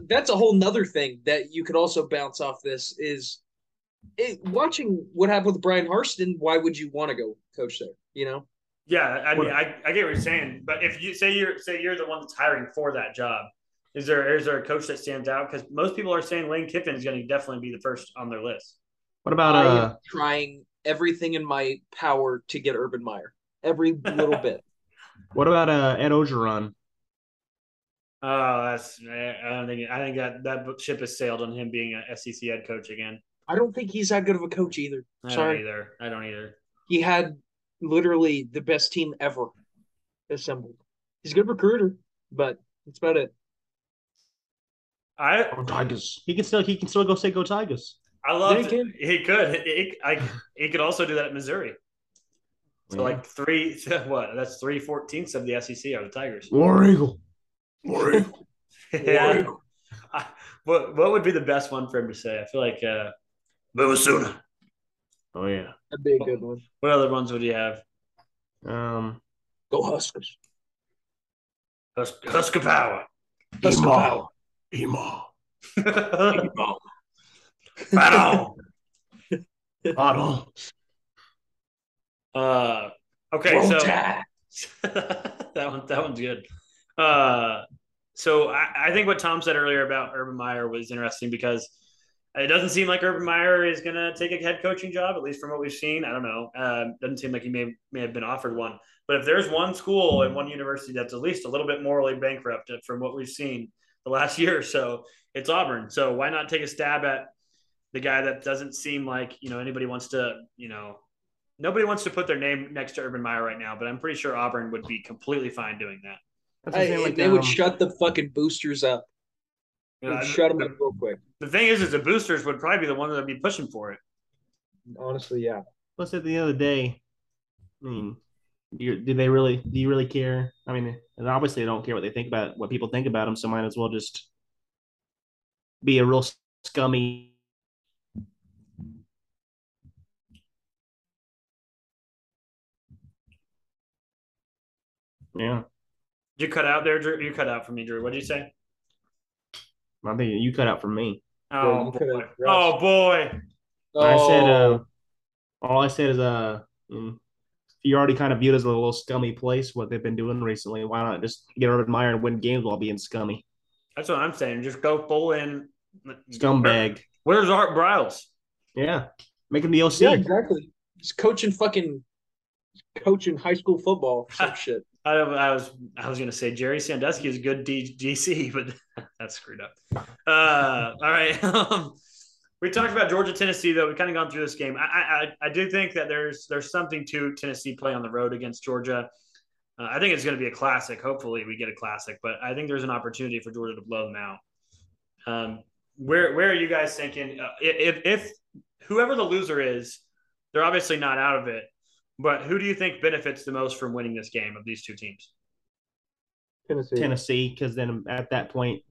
That's a whole nother thing that you could also bounce off this is watching what happened with Brian Harston. Why would you want to go coach there? You know? Yeah, I mean, I get what you're saying, but if you say you're the one that's hiring for that job, is there a coach that stands out? Because most people are saying Lane Kiffin is going to definitely be the first on their list. What about I am trying everything in my power to get Urban Meyer every little bit? What about Ed Ogeron? Oh, I think that ship has sailed on him being an SEC head coach again. I don't think he's that good of a coach either. I don't either. He had literally the best team ever assembled. He's a good recruiter, but that's about it. Tigers. He can still go say go Tigers. I love it. He could. He could also do that at Missouri. So yeah. That's 3/14 of the SEC are the Tigers. War Eagle. Yeah. What would be the best one for him to say? I feel like Boomasuna. Oh yeah, that'd be a good one. What other ones would you have? Go Huskers. Husker power. Husker power. Emo. Emo. Battle. Battle. Okay. Roll so that one's good. So I think what Tom said earlier about Urban Meyer was interesting because it doesn't seem like Urban Meyer is going to take a head coaching job, at least from what we've seen. I don't know. Doesn't seem like he may have been offered one. But if there's one school and one university that's at least a little bit morally bankrupt from what we've seen the last year or so, it's Auburn. So why not take a stab at the guy that doesn't seem like, anybody wants to, nobody wants to put their name next to Urban Meyer right now, but I'm pretty sure Auburn would be completely fine doing that. They would shut the fucking boosters up. Shut them up real quick. The thing is the boosters would probably be the one that would be pushing for it. Honestly, yeah. Plus, at the end of the day, I mean, do you really care? I mean, and obviously they don't care what people think about them, so might as well just be a real scummy. Yeah. Did you cut out there, Drew? You cut out for me, Drew. What did you say? I think you cut out for me. Oh, boy. Oh, boy. I said, all I said is, you already kind of viewed as a little scummy place, what they've been doing recently. Why not just get Urban Meyer and win games while being scummy? That's what I'm saying. Just go full in. Scumbag. Where's Art Briles? Yeah. Make him the OC. Yeah, exactly. He's coaching high school football or some shit. I was going to say Jerry Sandusky is a good DC, but that's screwed up. All right. We talked about Georgia, Tennessee, though. We've kind of gone through this game. I do think that there's something to Tennessee play on the road against Georgia. I think it's going to be a classic. Hopefully we get a classic, but I think there's an opportunity for Georgia to blow them out. Where are you guys thinking? If whoever the loser is, they're obviously not out of it. But who do you think benefits the most from winning this game of these two teams? Tennessee, because then at that point,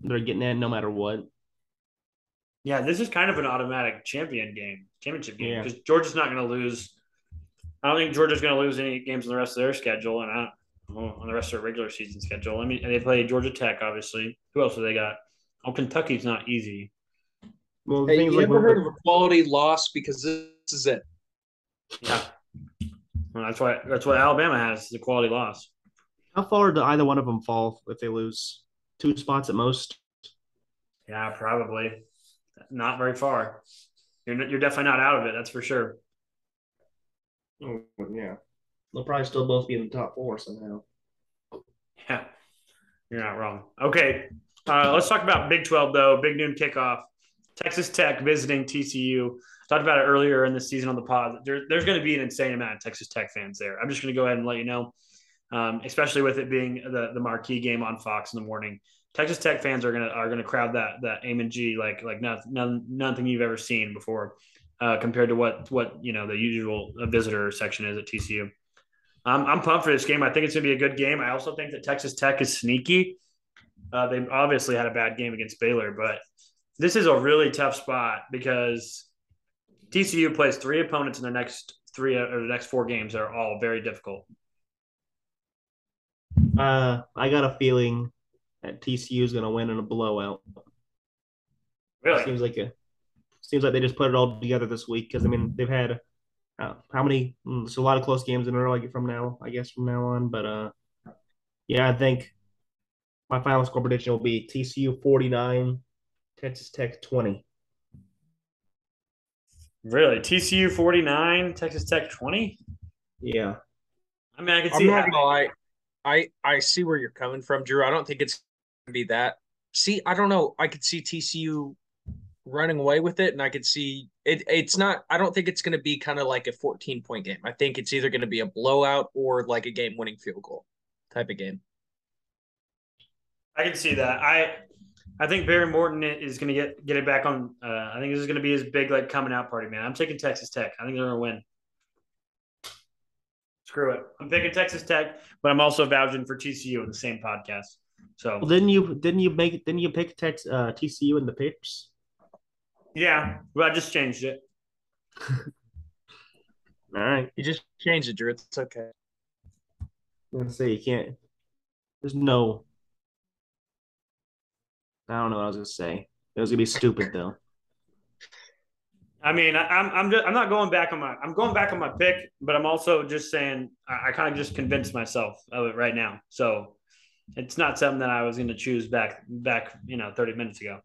they're getting in no matter what. Yeah, this is kind of an automatic championship game, because Georgia's not going to lose. I don't think Georgia's going to lose any games on the rest of their schedule on the rest of their regular season schedule. I mean, and they play Georgia Tech, obviously. Who else have they got? Oh, Kentucky's not easy. Well, hey, you ever heard of a quality loss? Because this is it. Yeah. That's what Alabama has is a quality loss. How far do either one of them fall if they lose? 2 spots at most? Yeah, probably. Not very far. You're definitely not out of it, that's for sure. Oh, yeah. They'll probably still both be in the top 4 somehow. Yeah, you're not wrong. Okay, let's talk about Big 12, though. Big noon kickoff. Texas Tech visiting TCU. Talked about it earlier in the season on the pod. There's going to be an insane amount of Texas Tech fans there. I'm just going to go ahead and let you know, especially with it being the marquee game on Fox in the morning. Texas Tech fans are gonna crowd that A&G like nothing you've ever seen before, compared to what the usual visitor section is at TCU. I'm pumped for this game. I think it's gonna be a good game. I also think that Texas Tech is sneaky. They obviously had a bad game against Baylor, but this is a really tough spot because TCU plays three opponents in the next three or the next four games that are all very difficult. I got a feeling that TCU is going to win in a blowout. Really? Seems like they just put it all together this week because, I mean, they've had it's a lot of close games in a row from now on. But, I think my final score prediction will be TCU 49, Texas Tech 20. Really? TCU 49, Texas Tech 20? Yeah. I mean, I can see that. I see where you're coming from, Drew. I don't think it's going to be that. See, I don't know. I could see TCU running away with it, and I could see it. It's not – I don't think it's going to be kind of like a 14-point game. I think it's either going to be a blowout or like a game-winning field goal type of game. I can see that. I think Barry Morton is going to get it back on I think this is going to be his big, like, coming-out party, man. I'm taking Texas Tech. I think they're going to win. Screw it. I'm picking Texas Tech, but I'm also vouching for TCU in the same podcast. So didn't you pick TCU in the picks? Yeah, well, I just changed it. All right, you just changed it, Drew. It's okay. I'm gonna say you can't. There's no. I don't know what I was gonna say. It was gonna be stupid though. I mean, I'm not going back on my – I'm going back on my pick, but I'm also just saying I kind of just convinced myself of it right now. So it's not something that I was going to choose back 30 minutes ago.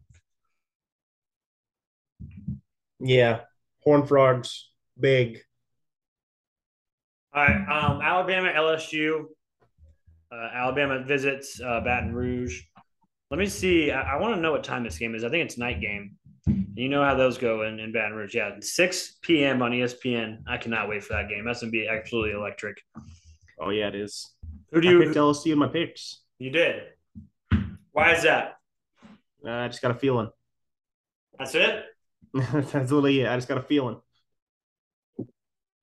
Yeah. Horned Frogs, big. All right. Alabama, LSU. Alabama visits Baton Rouge. Let me see. I want to know what time this game is. I think it's night game. You know how those go in Baton Rouge. Yeah, 6 p.m. on ESPN. I cannot wait for that game. That's going to be absolutely electric. Oh, yeah, it is. I picked LSU in my picks. You did. Why is that? I just got a feeling. That's it? That's literally it. I just got a feeling.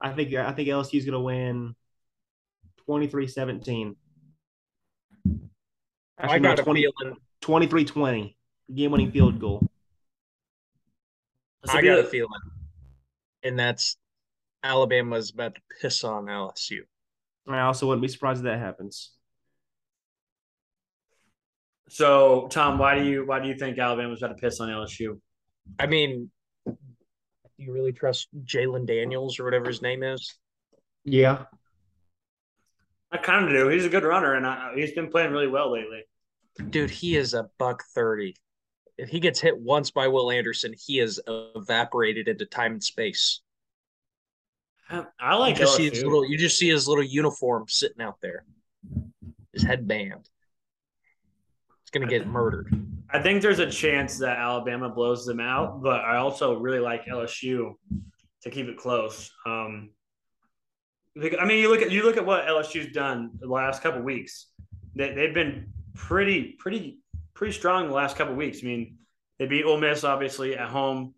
I think LSU is going to win 23-17. I got a feeling. 23-20. Game-winning field goal. I got a feeling, and that's Alabama's about to piss on LSU. I also wouldn't be surprised if that happens. So, Tom, why do you think Alabama's about to piss on LSU? I mean, do you really trust Jaylen Daniels or whatever his name is? Yeah, I kind of do. He's a good runner, and he's been playing really well lately. Dude, he is a $130. If he gets hit once by Will Anderson, he is evaporated into time and space. I like LSU. You just see his little uniform sitting out there, his headband. It's going to get murdered. I think there's a chance that Alabama blows them out, but I also really like LSU to keep it close. I mean, you look at what LSU's done the last couple of weeks. They've been pretty strong the last couple of weeks. I mean, they beat Ole Miss, obviously, at home,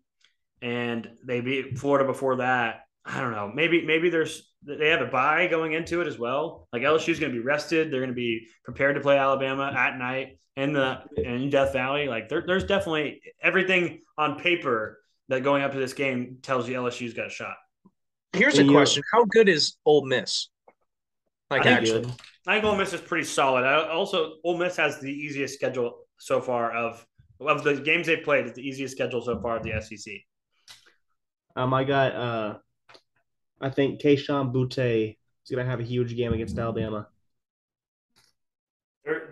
and they beat Florida before that. I don't know. Maybe they have a bye going into it as well. Like, LSU's going to be rested. They're going to be prepared to play Alabama at night in Death Valley. Like, there's definitely everything on paper that going up to this game tells you LSU's got a shot. Here's a question. How good is Ole Miss? Like, actually. I think Ole Miss is pretty solid. Ole Miss has the easiest schedule so far of the games they've played. It's the easiest schedule so far of the SEC. I think Kayshawn Boutte is going to have a huge game against Alabama.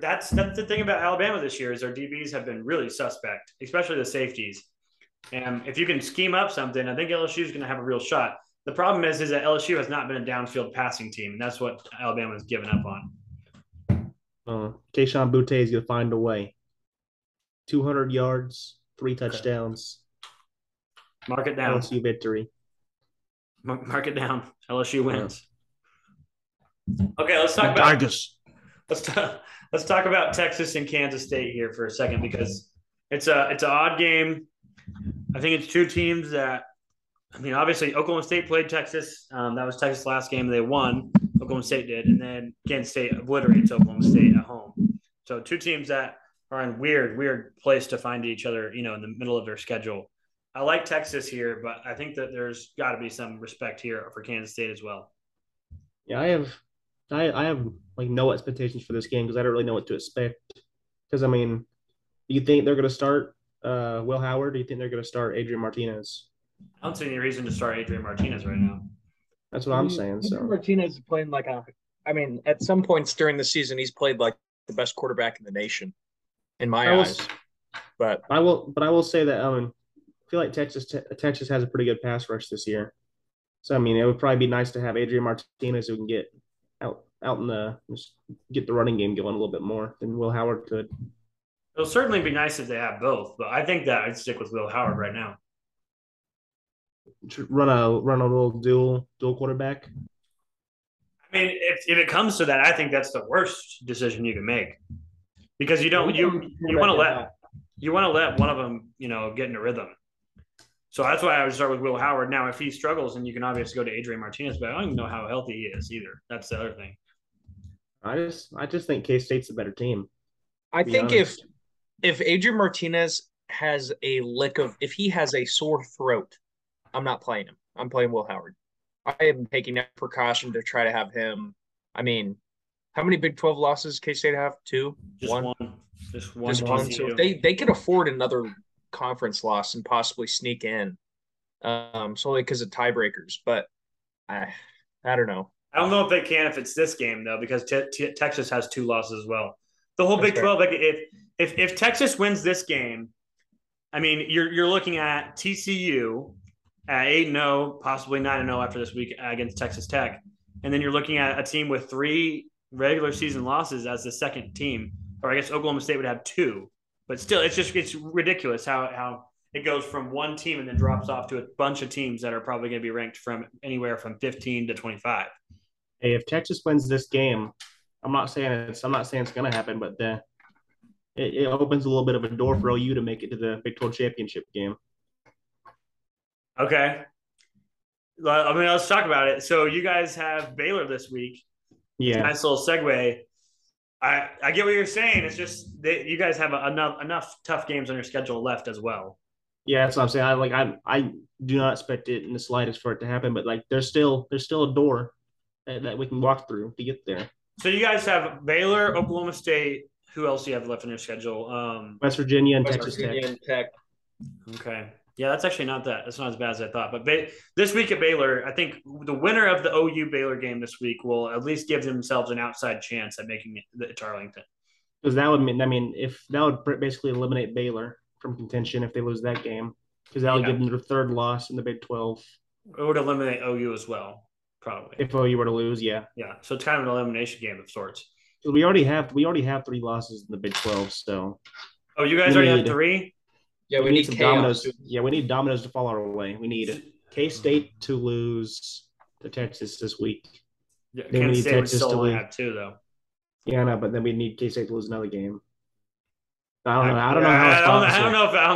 That's the thing about Alabama this year is their DBs have been really suspect, especially the safeties. And if you can scheme up something, I think LSU is going to have a real shot. The problem is that LSU has not been a downfield passing team, and that's what Alabama has given up on. Kayshawn Boutte is going to find a way. 200 yards, 3 touchdowns. Mark it down. LSU victory. Mark it down. LSU wins. Okay, let's talk about Tigers. Let's talk about Texas and Kansas State here for a second, because it's an odd game. I think it's two teams that, I mean, obviously Oklahoma State played Texas. That was Texas' last game. They won. Oklahoma State did. And then Kansas State obliterates Oklahoma State at home. So two teams that are in weird place to find each other, you know, in the middle of their schedule. I like Texas here, but I think that there's got to be some respect here for Kansas State as well. Yeah, I have like no expectations for this game because I don't really know what to expect. Because, I mean, do you think they're going to start Will Howard? Do you think they're going to start Adrian Martinez? I don't see any reason to start Adrian Martinez right now. That's what I'm saying. So Martinez is playing like at some points during the season, he's played like the best quarterback in the nation, in my eyes. But I will say that I feel like Texas has a pretty good pass rush this year. So I mean, it would probably be nice to have Adrian Martinez who can get out in the get the running game going a little bit more than Will Howard could. It'll certainly be nice if they have both, but I think that I'd stick with Will Howard right now. Run a little dual quarterback. I mean, if it comes to that, I think that's the worst decision you can make, because you want to let one of them, you know, get into rhythm. So that's why I would start with Will Howard. Now, if he struggles, then you can obviously go to Adrian Martinez, but I don't even know how healthy he is either. That's the other thing. I just think K-State's a better team. I think if Adrian Martinez has if he has a sore throat, I'm not playing him. I'm playing Will Howard. I am taking that precaution to try to have him. I mean, how many Big 12 losses K-State have? Two? Just one. Just one. So they could afford another conference loss and possibly sneak in solely because of tiebreakers. But I don't know. I don't know if they can if it's this game, though, because Texas has two losses as well. The whole Big 12, like if Texas wins this game, I mean, you're looking at TCU – 8-0, possibly 9-0 after this week against Texas Tech. And then you're looking at a team with 3 regular season losses as the second team. Or I guess Oklahoma State would have 2. But still, it's ridiculous how it goes from one team and then drops off to a bunch of teams that are probably going to be ranked from anywhere from 15 to 25. Hey, if Texas wins this game, I'm not saying it's going to happen, but it opens a little bit of a door for OU to make it to the Big 12 championship game. Okay. I mean, let's talk about it. So you guys have Baylor this week. Yeah. Nice little segue. I get what you're saying. It's just that you guys have enough tough games on your schedule left as well. Yeah, that's what I'm saying. I do not expect it in the slightest for it to happen, but like there's still a door that we can walk through to get there. So you guys have Baylor, Oklahoma State. Who else do you have left on your schedule? West Virginia and Texas Tech. Okay. Yeah, that's actually that's not as bad as I thought. But this week at Baylor, I think the winner of the OU-Baylor game this week will at least give themselves an outside chance at making it to Arlington. Because that would mean, if that would basically eliminate Baylor from contention if they lose that game, because that would give them their third loss in the Big 12. It would eliminate OU as well, probably. If OU were to lose, yeah. Yeah, so it's kind of an elimination game of sorts. We already have 3 losses in the Big 12, so. Oh, you guys already have 3? Yeah, we need some dominoes. Yeah, we need dominoes to fall our way. We need K-State to lose to Texas this week. Yeah, then we need Texas to lose too, though. Yeah, I know, but then we need K-State to lose another game. I don't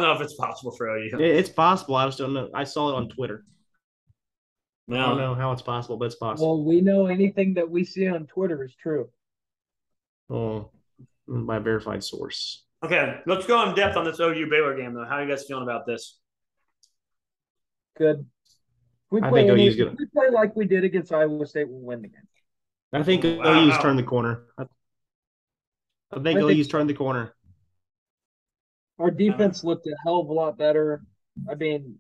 know if it's possible for OU. It's possible. I just don't know. I saw it on Twitter. No. I don't know how it's possible, but it's possible. Well, we know anything that we see on Twitter is true. Oh, by a verified source. Okay, let's go in depth on this OU-Baylor game, though. How are you guys feeling about this? Good. If we play like we did against Iowa State, we'll win the game. I think OU's turned the corner. I think OU's turned the corner. Our defense looked a hell of a lot better. I mean,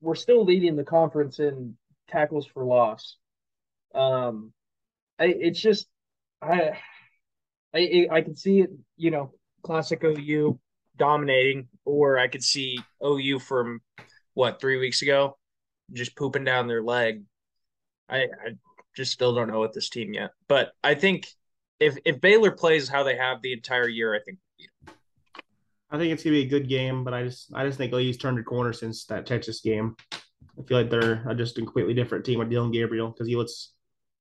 we're still leading the conference in tackles for loss. I can see it, you know, classic OU dominating, or I could see OU from, 3 weeks ago, just pooping down their leg. I just still don't know with this team yet. But I think if Baylor plays how they have the entire year, I think we'll beat them. I think it's going to be a good game, but I just think OU's turned a corner since that Texas game. I feel like they're just a completely different team with Dylan Gabriel because he looks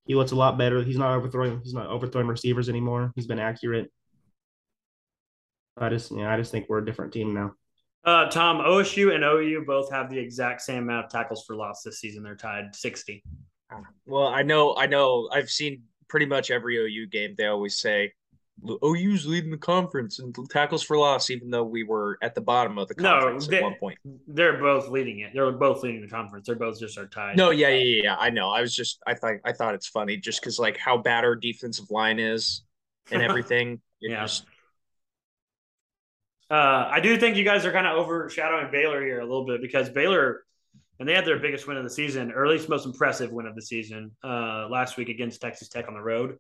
He looks a lot better. He's not overthrowing receivers anymore. He's been accurate. I just think we're a different team now. Tom, OSU and OU both have the exact same amount of tackles for loss this season. They're tied 60. Well, I know. I've seen pretty much every OU game. They always say OU's leading the conference in tackles for loss, even though we were at the bottom of the conference at one point. They're both leading it. They're both leading the conference. They're both just are tied. No, yeah. I know. I thought it's funny just because like how bad our defensive line is and everything. Yeah. I do think you guys are kind of overshadowing Baylor here a little bit because Baylor, and they had their biggest win of the season, or at least most impressive win of the season last week against Texas Tech on the road.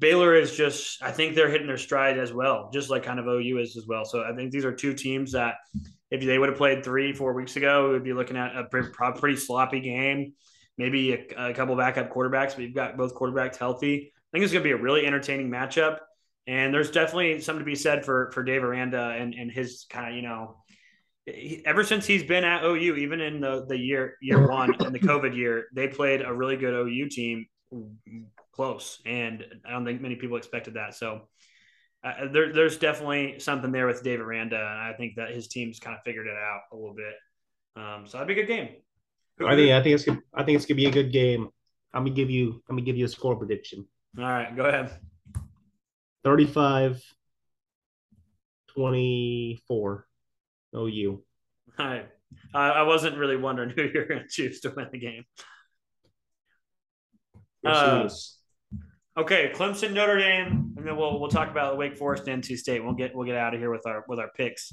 Baylor is just, I think they're hitting their stride as well, just like kind of OU is as well. So I think these are two teams that if they would have played 3-4 weeks ago, we would be looking at a pretty sloppy game, maybe a couple backup quarterbacks, but you've got both quarterbacks healthy. I think it's going to be a really entertaining matchup. And there's definitely something to be said for Dave Aranda and his kind of, you know, ever since he's been at OU, even in the year one in the COVID year, they played a really good OU team close. And I don't think many people expected that. So there's definitely something there with Dave Aranda. And I think that his team's kind of figured it out a little bit. So that'd be a good game. I think it's gonna be a good game. I'm gonna give you a score prediction. All right, go ahead. 35-24 OU. I wasn't really wondering who you're going to choose to win the game. Okay, Clemson, Notre Dame, and then we'll talk about Wake Forest and NC State. We'll get out of here with our picks.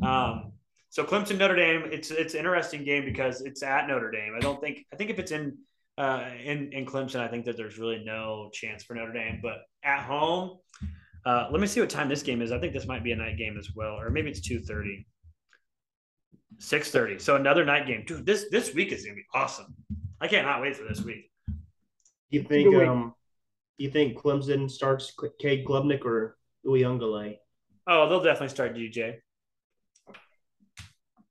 So Clemson, Notre Dame, it's an interesting game because it's at Notre Dame. I think if it's in Clemson, I think that there's really no chance for Notre Dame. But at home, let me see what time this game is. I think this might be a night game as well, or maybe it's 2:30. 6:30. So another night game. Dude, this week is gonna be awesome. I cannot wait for this week. Do you think Clemson starts Cade Klubnik or Uiagalelei? Oh, they'll definitely start DJ.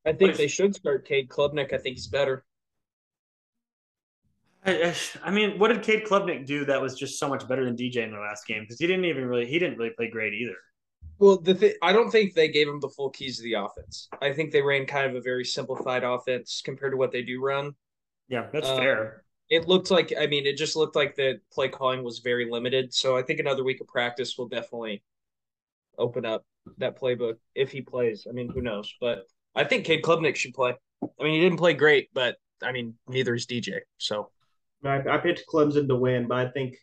I think they should start Cade Klubnik. I think he's better. I mean, what did Cade Klubnik do that was just so much better than DJ in the last game? Because he didn't really play great either. Well, I don't think they gave him the full keys to the offense. I think they ran kind of a very simplified offense compared to what they do run. Yeah, that's fair. It just looked like the play calling was very limited. So I think another week of practice will definitely open up that playbook if he plays. I mean, who knows? But I think Cade Klubnik should play. I mean, he didn't play great, but I mean, neither is DJ. So. I picked Clemson to win, but I think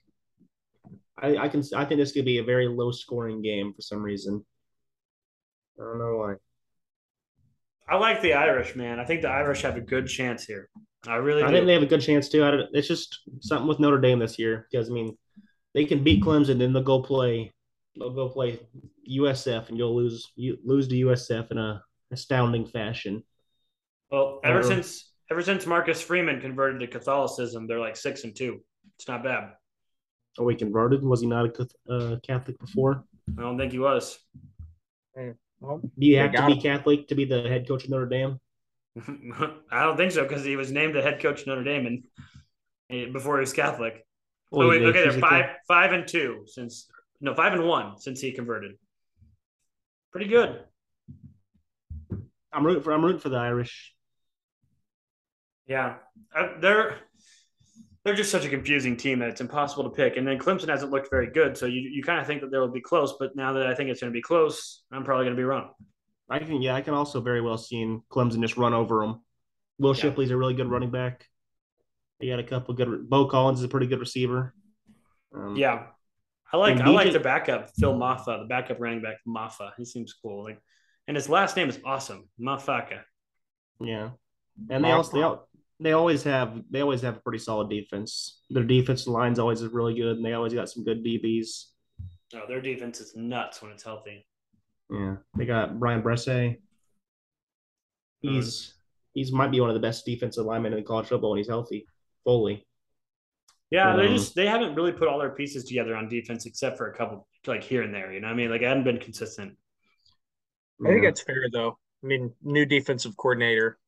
I think this could be a very low-scoring game for some reason. I don't know why. I like the Irish, man. I think the Irish have a good chance here. I really do. I think they have a good chance too. It's just something with Notre Dame this year because I mean, they can beat Clemson, then they'll go play USF, and you'll lose to USF in an astounding fashion. Well, ever since Marcus Freeman converted to Catholicism, they're like 6-2. It's not bad. Oh, he converted? Was he not a Catholic before? I don't think he was. Hey, well, do you have to be Catholic to be the head coach of Notre Dame? I don't think so because he was named the head coach of Notre Dame and before he was Catholic. Oh, so they're 5-2 since 5-1 since he converted. Pretty good. I'm rooting for the Irish. Yeah, they're just such a confusing team that it's impossible to pick. And then Clemson hasn't looked very good, so you kind of think that they will be close. But now that I think it's going to be close, I'm probably going to be wrong. I can also very well see Clemson just run over them. Will Shipley's a really good running back. They got a couple good. Bo Collins is a pretty good receiver. I like the backup Phil Maffa, the backup running back Maffa. He seems cool. And his last name is awesome, Mafaka. Yeah, and They always have a pretty solid defense. Their defensive line's always really good, and they always got some good DBs. Oh, their defense is nuts when it's healthy. Yeah, they got Brian Bressay. He's might be one of the best defensive linemen in college football when he's healthy, fully. Yeah, they haven't really put all their pieces together on defense except for a couple like here and there. You know what I mean? Like I haven't been consistent. I think that's fair though. I mean, new defensive coordinator,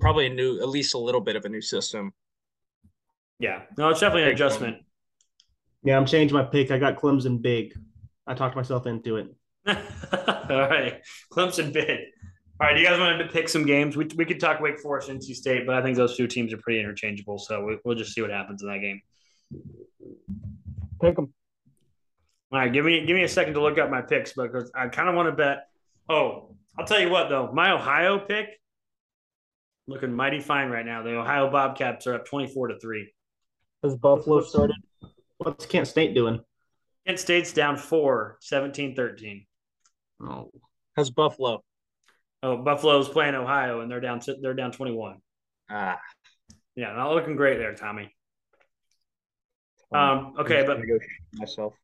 probably a new, at least a little bit of a new system. Yeah. No, it's definitely an adjustment. Yeah, I'm changing my pick. I got Clemson big. I talked myself into it. All right. Clemson big. All right, do you guys want to pick some games? We could talk Wake Forest and NC State, but I think those two teams are pretty interchangeable, so we'll just see what happens in that game. Pick them. All right, give me a second to look up my picks, because I kind of want to bet. Oh, I'll tell you what, though. My Ohio pick, looking mighty fine right now. The Ohio Bobcats are up 24-3. Has Buffalo started? What's Kent State doing? Kent State's down 4, 17-13. Oh. Has Buffalo? Oh, Buffalo's playing Ohio, and they're down 21. Ah. Yeah, not looking great there, Tommy. Okay, but myself.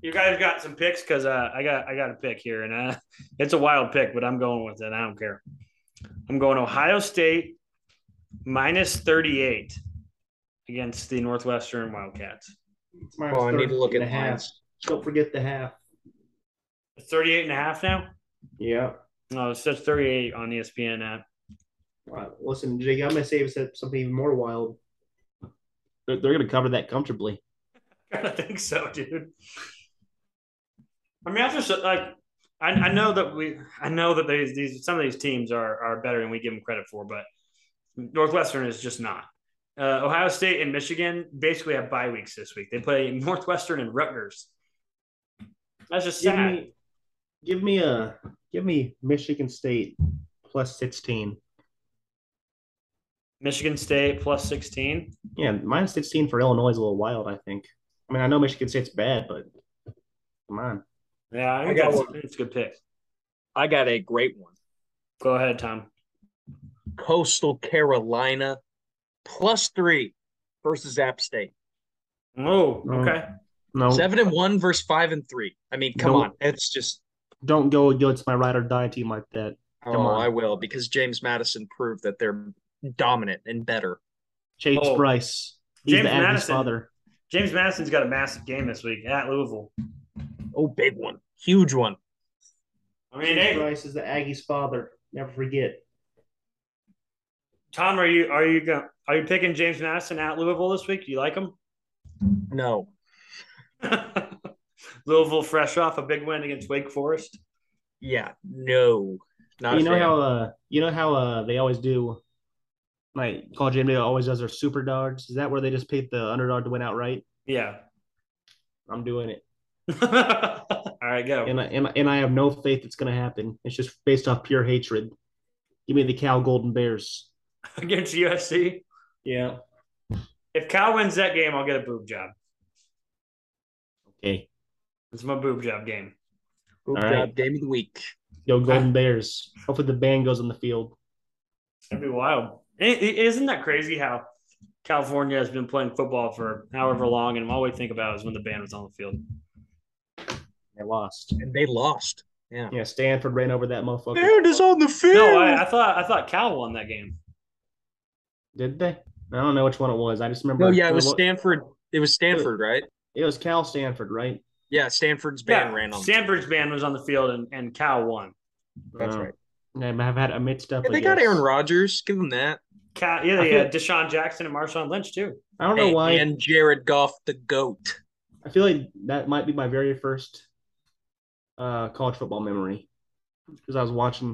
You guys got some picks because I got a pick here, and it's a wild pick, but I'm going with it. I don't care. I'm going Ohio State minus 38 against the Northwestern Wildcats. Oh, I need to look at the half. Don't forget the half. 38.5 now? Yeah. No, it says 38 on ESPN app. Right, listen, Jake, I'm going to save something even more wild. They're going to cover that comfortably. I think so, dude. I mean, I know that some of these teams are better than we give them credit for, but Northwestern is just not. Ohio State and Michigan basically have bye weeks this week. They play Northwestern and Rutgers. That's just sad. Give me Michigan State plus 16. Michigan State plus 16? Yeah, minus 16 for Illinois is a little wild, I think. I mean, I know Michigan State's bad, but come on. Yeah, I got one. It's a good pick. I got a great one. Go ahead, Tom. Coastal Carolina plus 3 versus App State. Oh, okay. No. 7-1 versus 5-3. I mean, come on. It's just – don't go against my ride or die team like that. Come on. I will, because James Madison proved that they're dominant and better. Chase Bryce. James Madison's father. James Madison's got a massive game this week at Louisville. Oh, big one. Huge one. I mean, James Bryce is the Aggies' father. Never forget. Tom, are you picking James Madison at Louisville this week? Do you like him? No. Louisville fresh off a big win against Wake Forest. Yeah, no. Not you know how they always do, like College NBA always does their super dogs. Is that where they just pick the underdog to win outright? Yeah, I'm doing it. All right, go. And I have no faith it's going to happen. It's just based off pure hatred. Give me the Cal Golden Bears against USC. Yeah. If Cal wins that game, I'll get a boob job. Okay. It's my boob job game. Boob job game of the week. Yo, Golden Bears. Hopefully the band goes on the field. That'd be wild. Isn't that crazy how California has been playing football for however long, and all we think about is when the band was on the field. They lost. Yeah. Yeah, Stanford ran over that motherfucker. Band is on the field. No, I thought Cal won that game. Did they? I don't know which one it was. I just remember. Oh yeah, it was Stanford. It was Stanford, right? It was Cal Stanford, right? Yeah, Stanford's band ran on. Stanford's band was on the field, and Cal won. That's right. I've had a mixed up. Yeah, they got Aaron Rodgers. Give them that. Yeah, Deshaun Jackson and Marshawn Lynch too. I don't know why. And Jared Goff, the GOAT. I feel like that might be my very first college football memory, because I was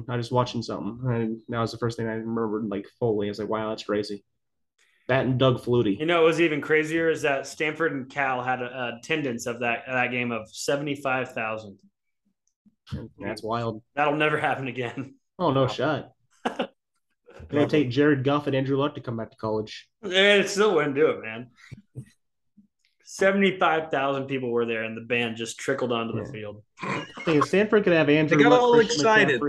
just watching something, and that was the first thing I remembered like fully. I was like, wow, that's crazy. That and Doug Flutie. You know, what was even crazier is that Stanford and Cal had an attendance of that game of 75,000. That's wild. That'll never happen again. Oh, no shot. It'll take Jared Goff and Andrew Luck to come back to college. It still wouldn't do it, man. 75,000 people were there, and the band just trickled onto the field. Hey, Stanford could have Andrew Luck. They got all excited.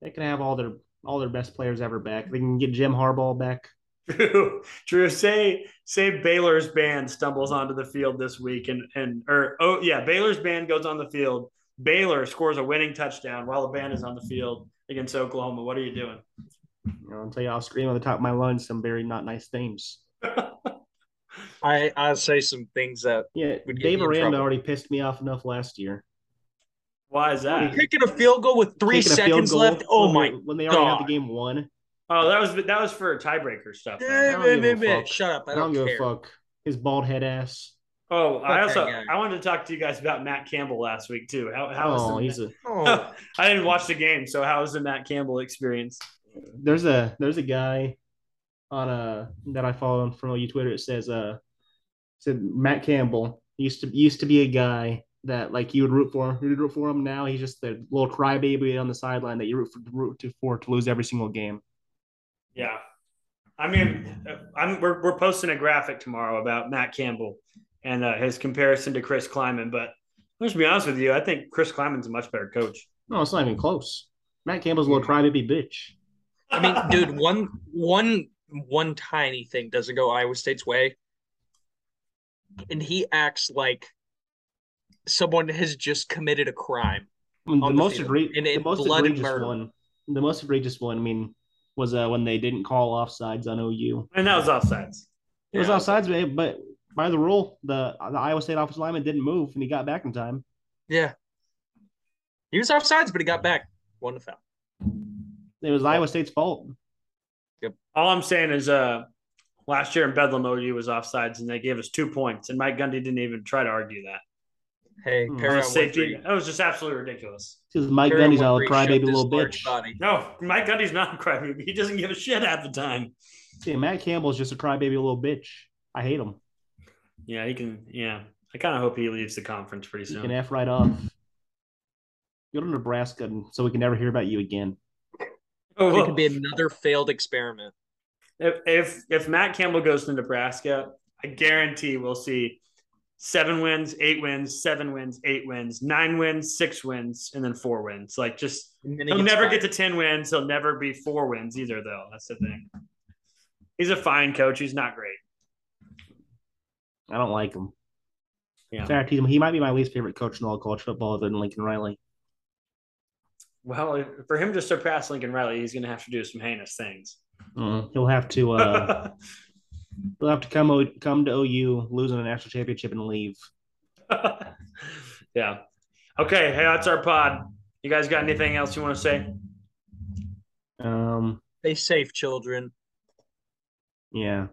They can have all their best players ever back. They can get Jim Harbaugh back. True. Say Baylor's band stumbles onto the field this week, and Baylor's band goes on the field. Baylor scores a winning touchdown while the band is on the field against Oklahoma. What are you doing? I'll tell you, I'll scream on the top of my lungs some very not nice things. I'll say some things that would Dave Aranda already pissed me off enough last year. Why is that? Kicking a field goal with 3 seconds left. Oh my God! When they already had the game won. Oh, that was for tiebreaker stuff. Shut up! I don't give a fuck. His bald head ass. Oh, fuck. I wanted to talk to you guys about Matt Campbell last week too. I didn't watch the game, so how was the Matt Campbell experience? There's a guy on that I follow on from Twitter. It says said Matt Campbell used to be a guy that like you would root for. You would root for him. Now he's just the little crybaby on the sideline that you root for to lose every single game. Yeah, I mean, we're posting a graphic tomorrow about Matt Campbell and his comparison to Chris Kleiman. But let's be honest with you, I think Chris Kleiman's a much better coach. No, it's not even close. Matt Campbell's a little crybaby bitch. I mean, dude, one tiny thing doesn't go Iowa State's way, and he acts like someone has just committed a crime. I mean, the most egregious one. I mean. Was when they didn't call offsides on OU. And that was offsides. It was offsides, but by the rule, the Iowa State offensive lineman didn't move, and he got back in time. Yeah. He was offsides, but he got back. Won the foul. It was Iowa State's fault. Yep. All I'm saying is last year in Bedlam, OU was offsides, and they gave us 2 points, and Mike Gundy didn't even try to argue that. Hey, safety. That was just absolutely ridiculous. Because Mike Gundy's not a crybaby little bitch. No, Mike Gundy's not a crybaby. He doesn't give a shit half the time. See, Matt Campbell's just a crybaby little bitch. I hate him. Yeah, he can. Yeah, I kind of hope he leaves the conference pretty soon. He can F right off. Go to Nebraska, so we can never hear about you again. Oh, it could be another failed experiment. If Matt Campbell goes to Nebraska, I guarantee we'll see. 7 wins, 8 wins, 7 wins, 8 wins, 9 wins, 6 wins, and then 4 wins. Like, just he'll never get to 10 wins. He'll never be 4 wins either, though. That's the thing. He's a fine coach. He's not great. I don't like him. Yeah, in fact, he might be my least favorite coach in all college football, other than Lincoln Riley. Well, for him to surpass Lincoln Riley, he's going to have to do some heinous things. He'll have to. We'll have to come to OU, lose in a national championship, and leave. Yeah. Okay. Hey, that's our pod. You guys got anything else you want to say? Stay safe, children. Yeah.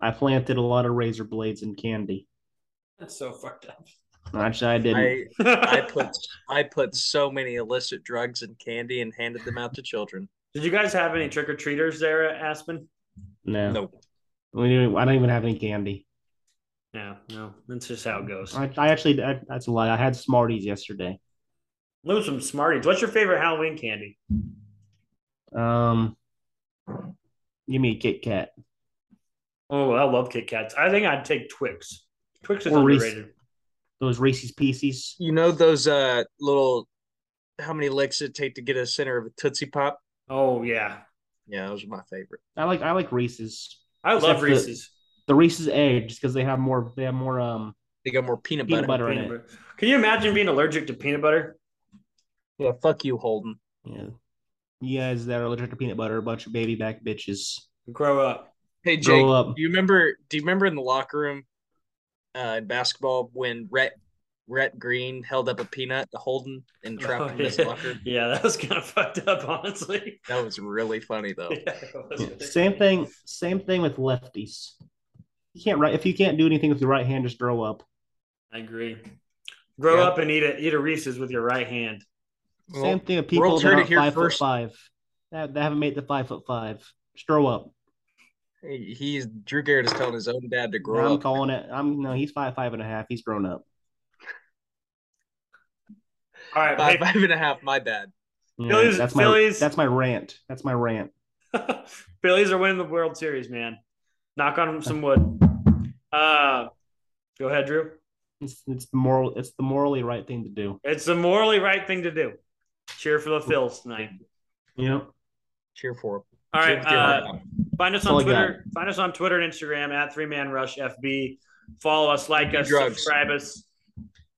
I planted a lot of razor blades and candy. That's so fucked up. Actually, I didn't. I put so many illicit drugs in candy and handed them out to children. Did you guys have any trick-or-treaters there at Aspen? No. Nope. I don't even have any candy. No, that's just how it goes. I that's a lie. I had Smarties yesterday. Lose some Smarties. What's your favorite Halloween candy? Give me a Kit Kat. Oh, I love Kit Kats. I think I'd take Twix. Twix is underrated. Those Reese's Pieces. You know those little, how many licks it take to get a center of a Tootsie Pop? Oh yeah, those are my favorite. I like Reese's. I love Reese's. The Reese's Eggs, because they have more. They have more. They got more peanut butter in it. Can you imagine being allergic to peanut butter? Yeah, fuck you, Holden. Yeah, you guys that are allergic to peanut butter, a bunch of baby back bitches. Grow up. Hey, Jake. Do you remember? In the locker room, in basketball, when Rhett Green held up a peanut to Holden and trapped him in his locker? Yeah, that was kind of fucked up, honestly. That was really funny, though. Yeah, really funny. Same thing with lefties. If you can't do anything with your right hand, just grow up. I agree. Grow up and eat a Reese's with your right hand. Well, same thing with people that are 5'5". They haven't made the 5'5". Just grow up. Hey, Drew Garrett is telling his own dad to grow up. I'm calling it. No, he's 5'5.5". He's grown up. All right, five and a half. My bad. Phillies, That's my rant. Phillies are winning the World Series, man. Knock on some wood. Go ahead, Drew. It's the morally right thing to do. It's the morally right thing to do. Cheer for the Phils tonight. Yep. Cheer for them. All right. Find us on Twitter. Find us on Twitter and Instagram @3manrushfb. Follow us, like us, subscribe us.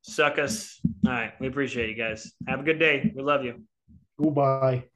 Suck us. All right. We appreciate you guys. Have a good day. We love you. Goodbye.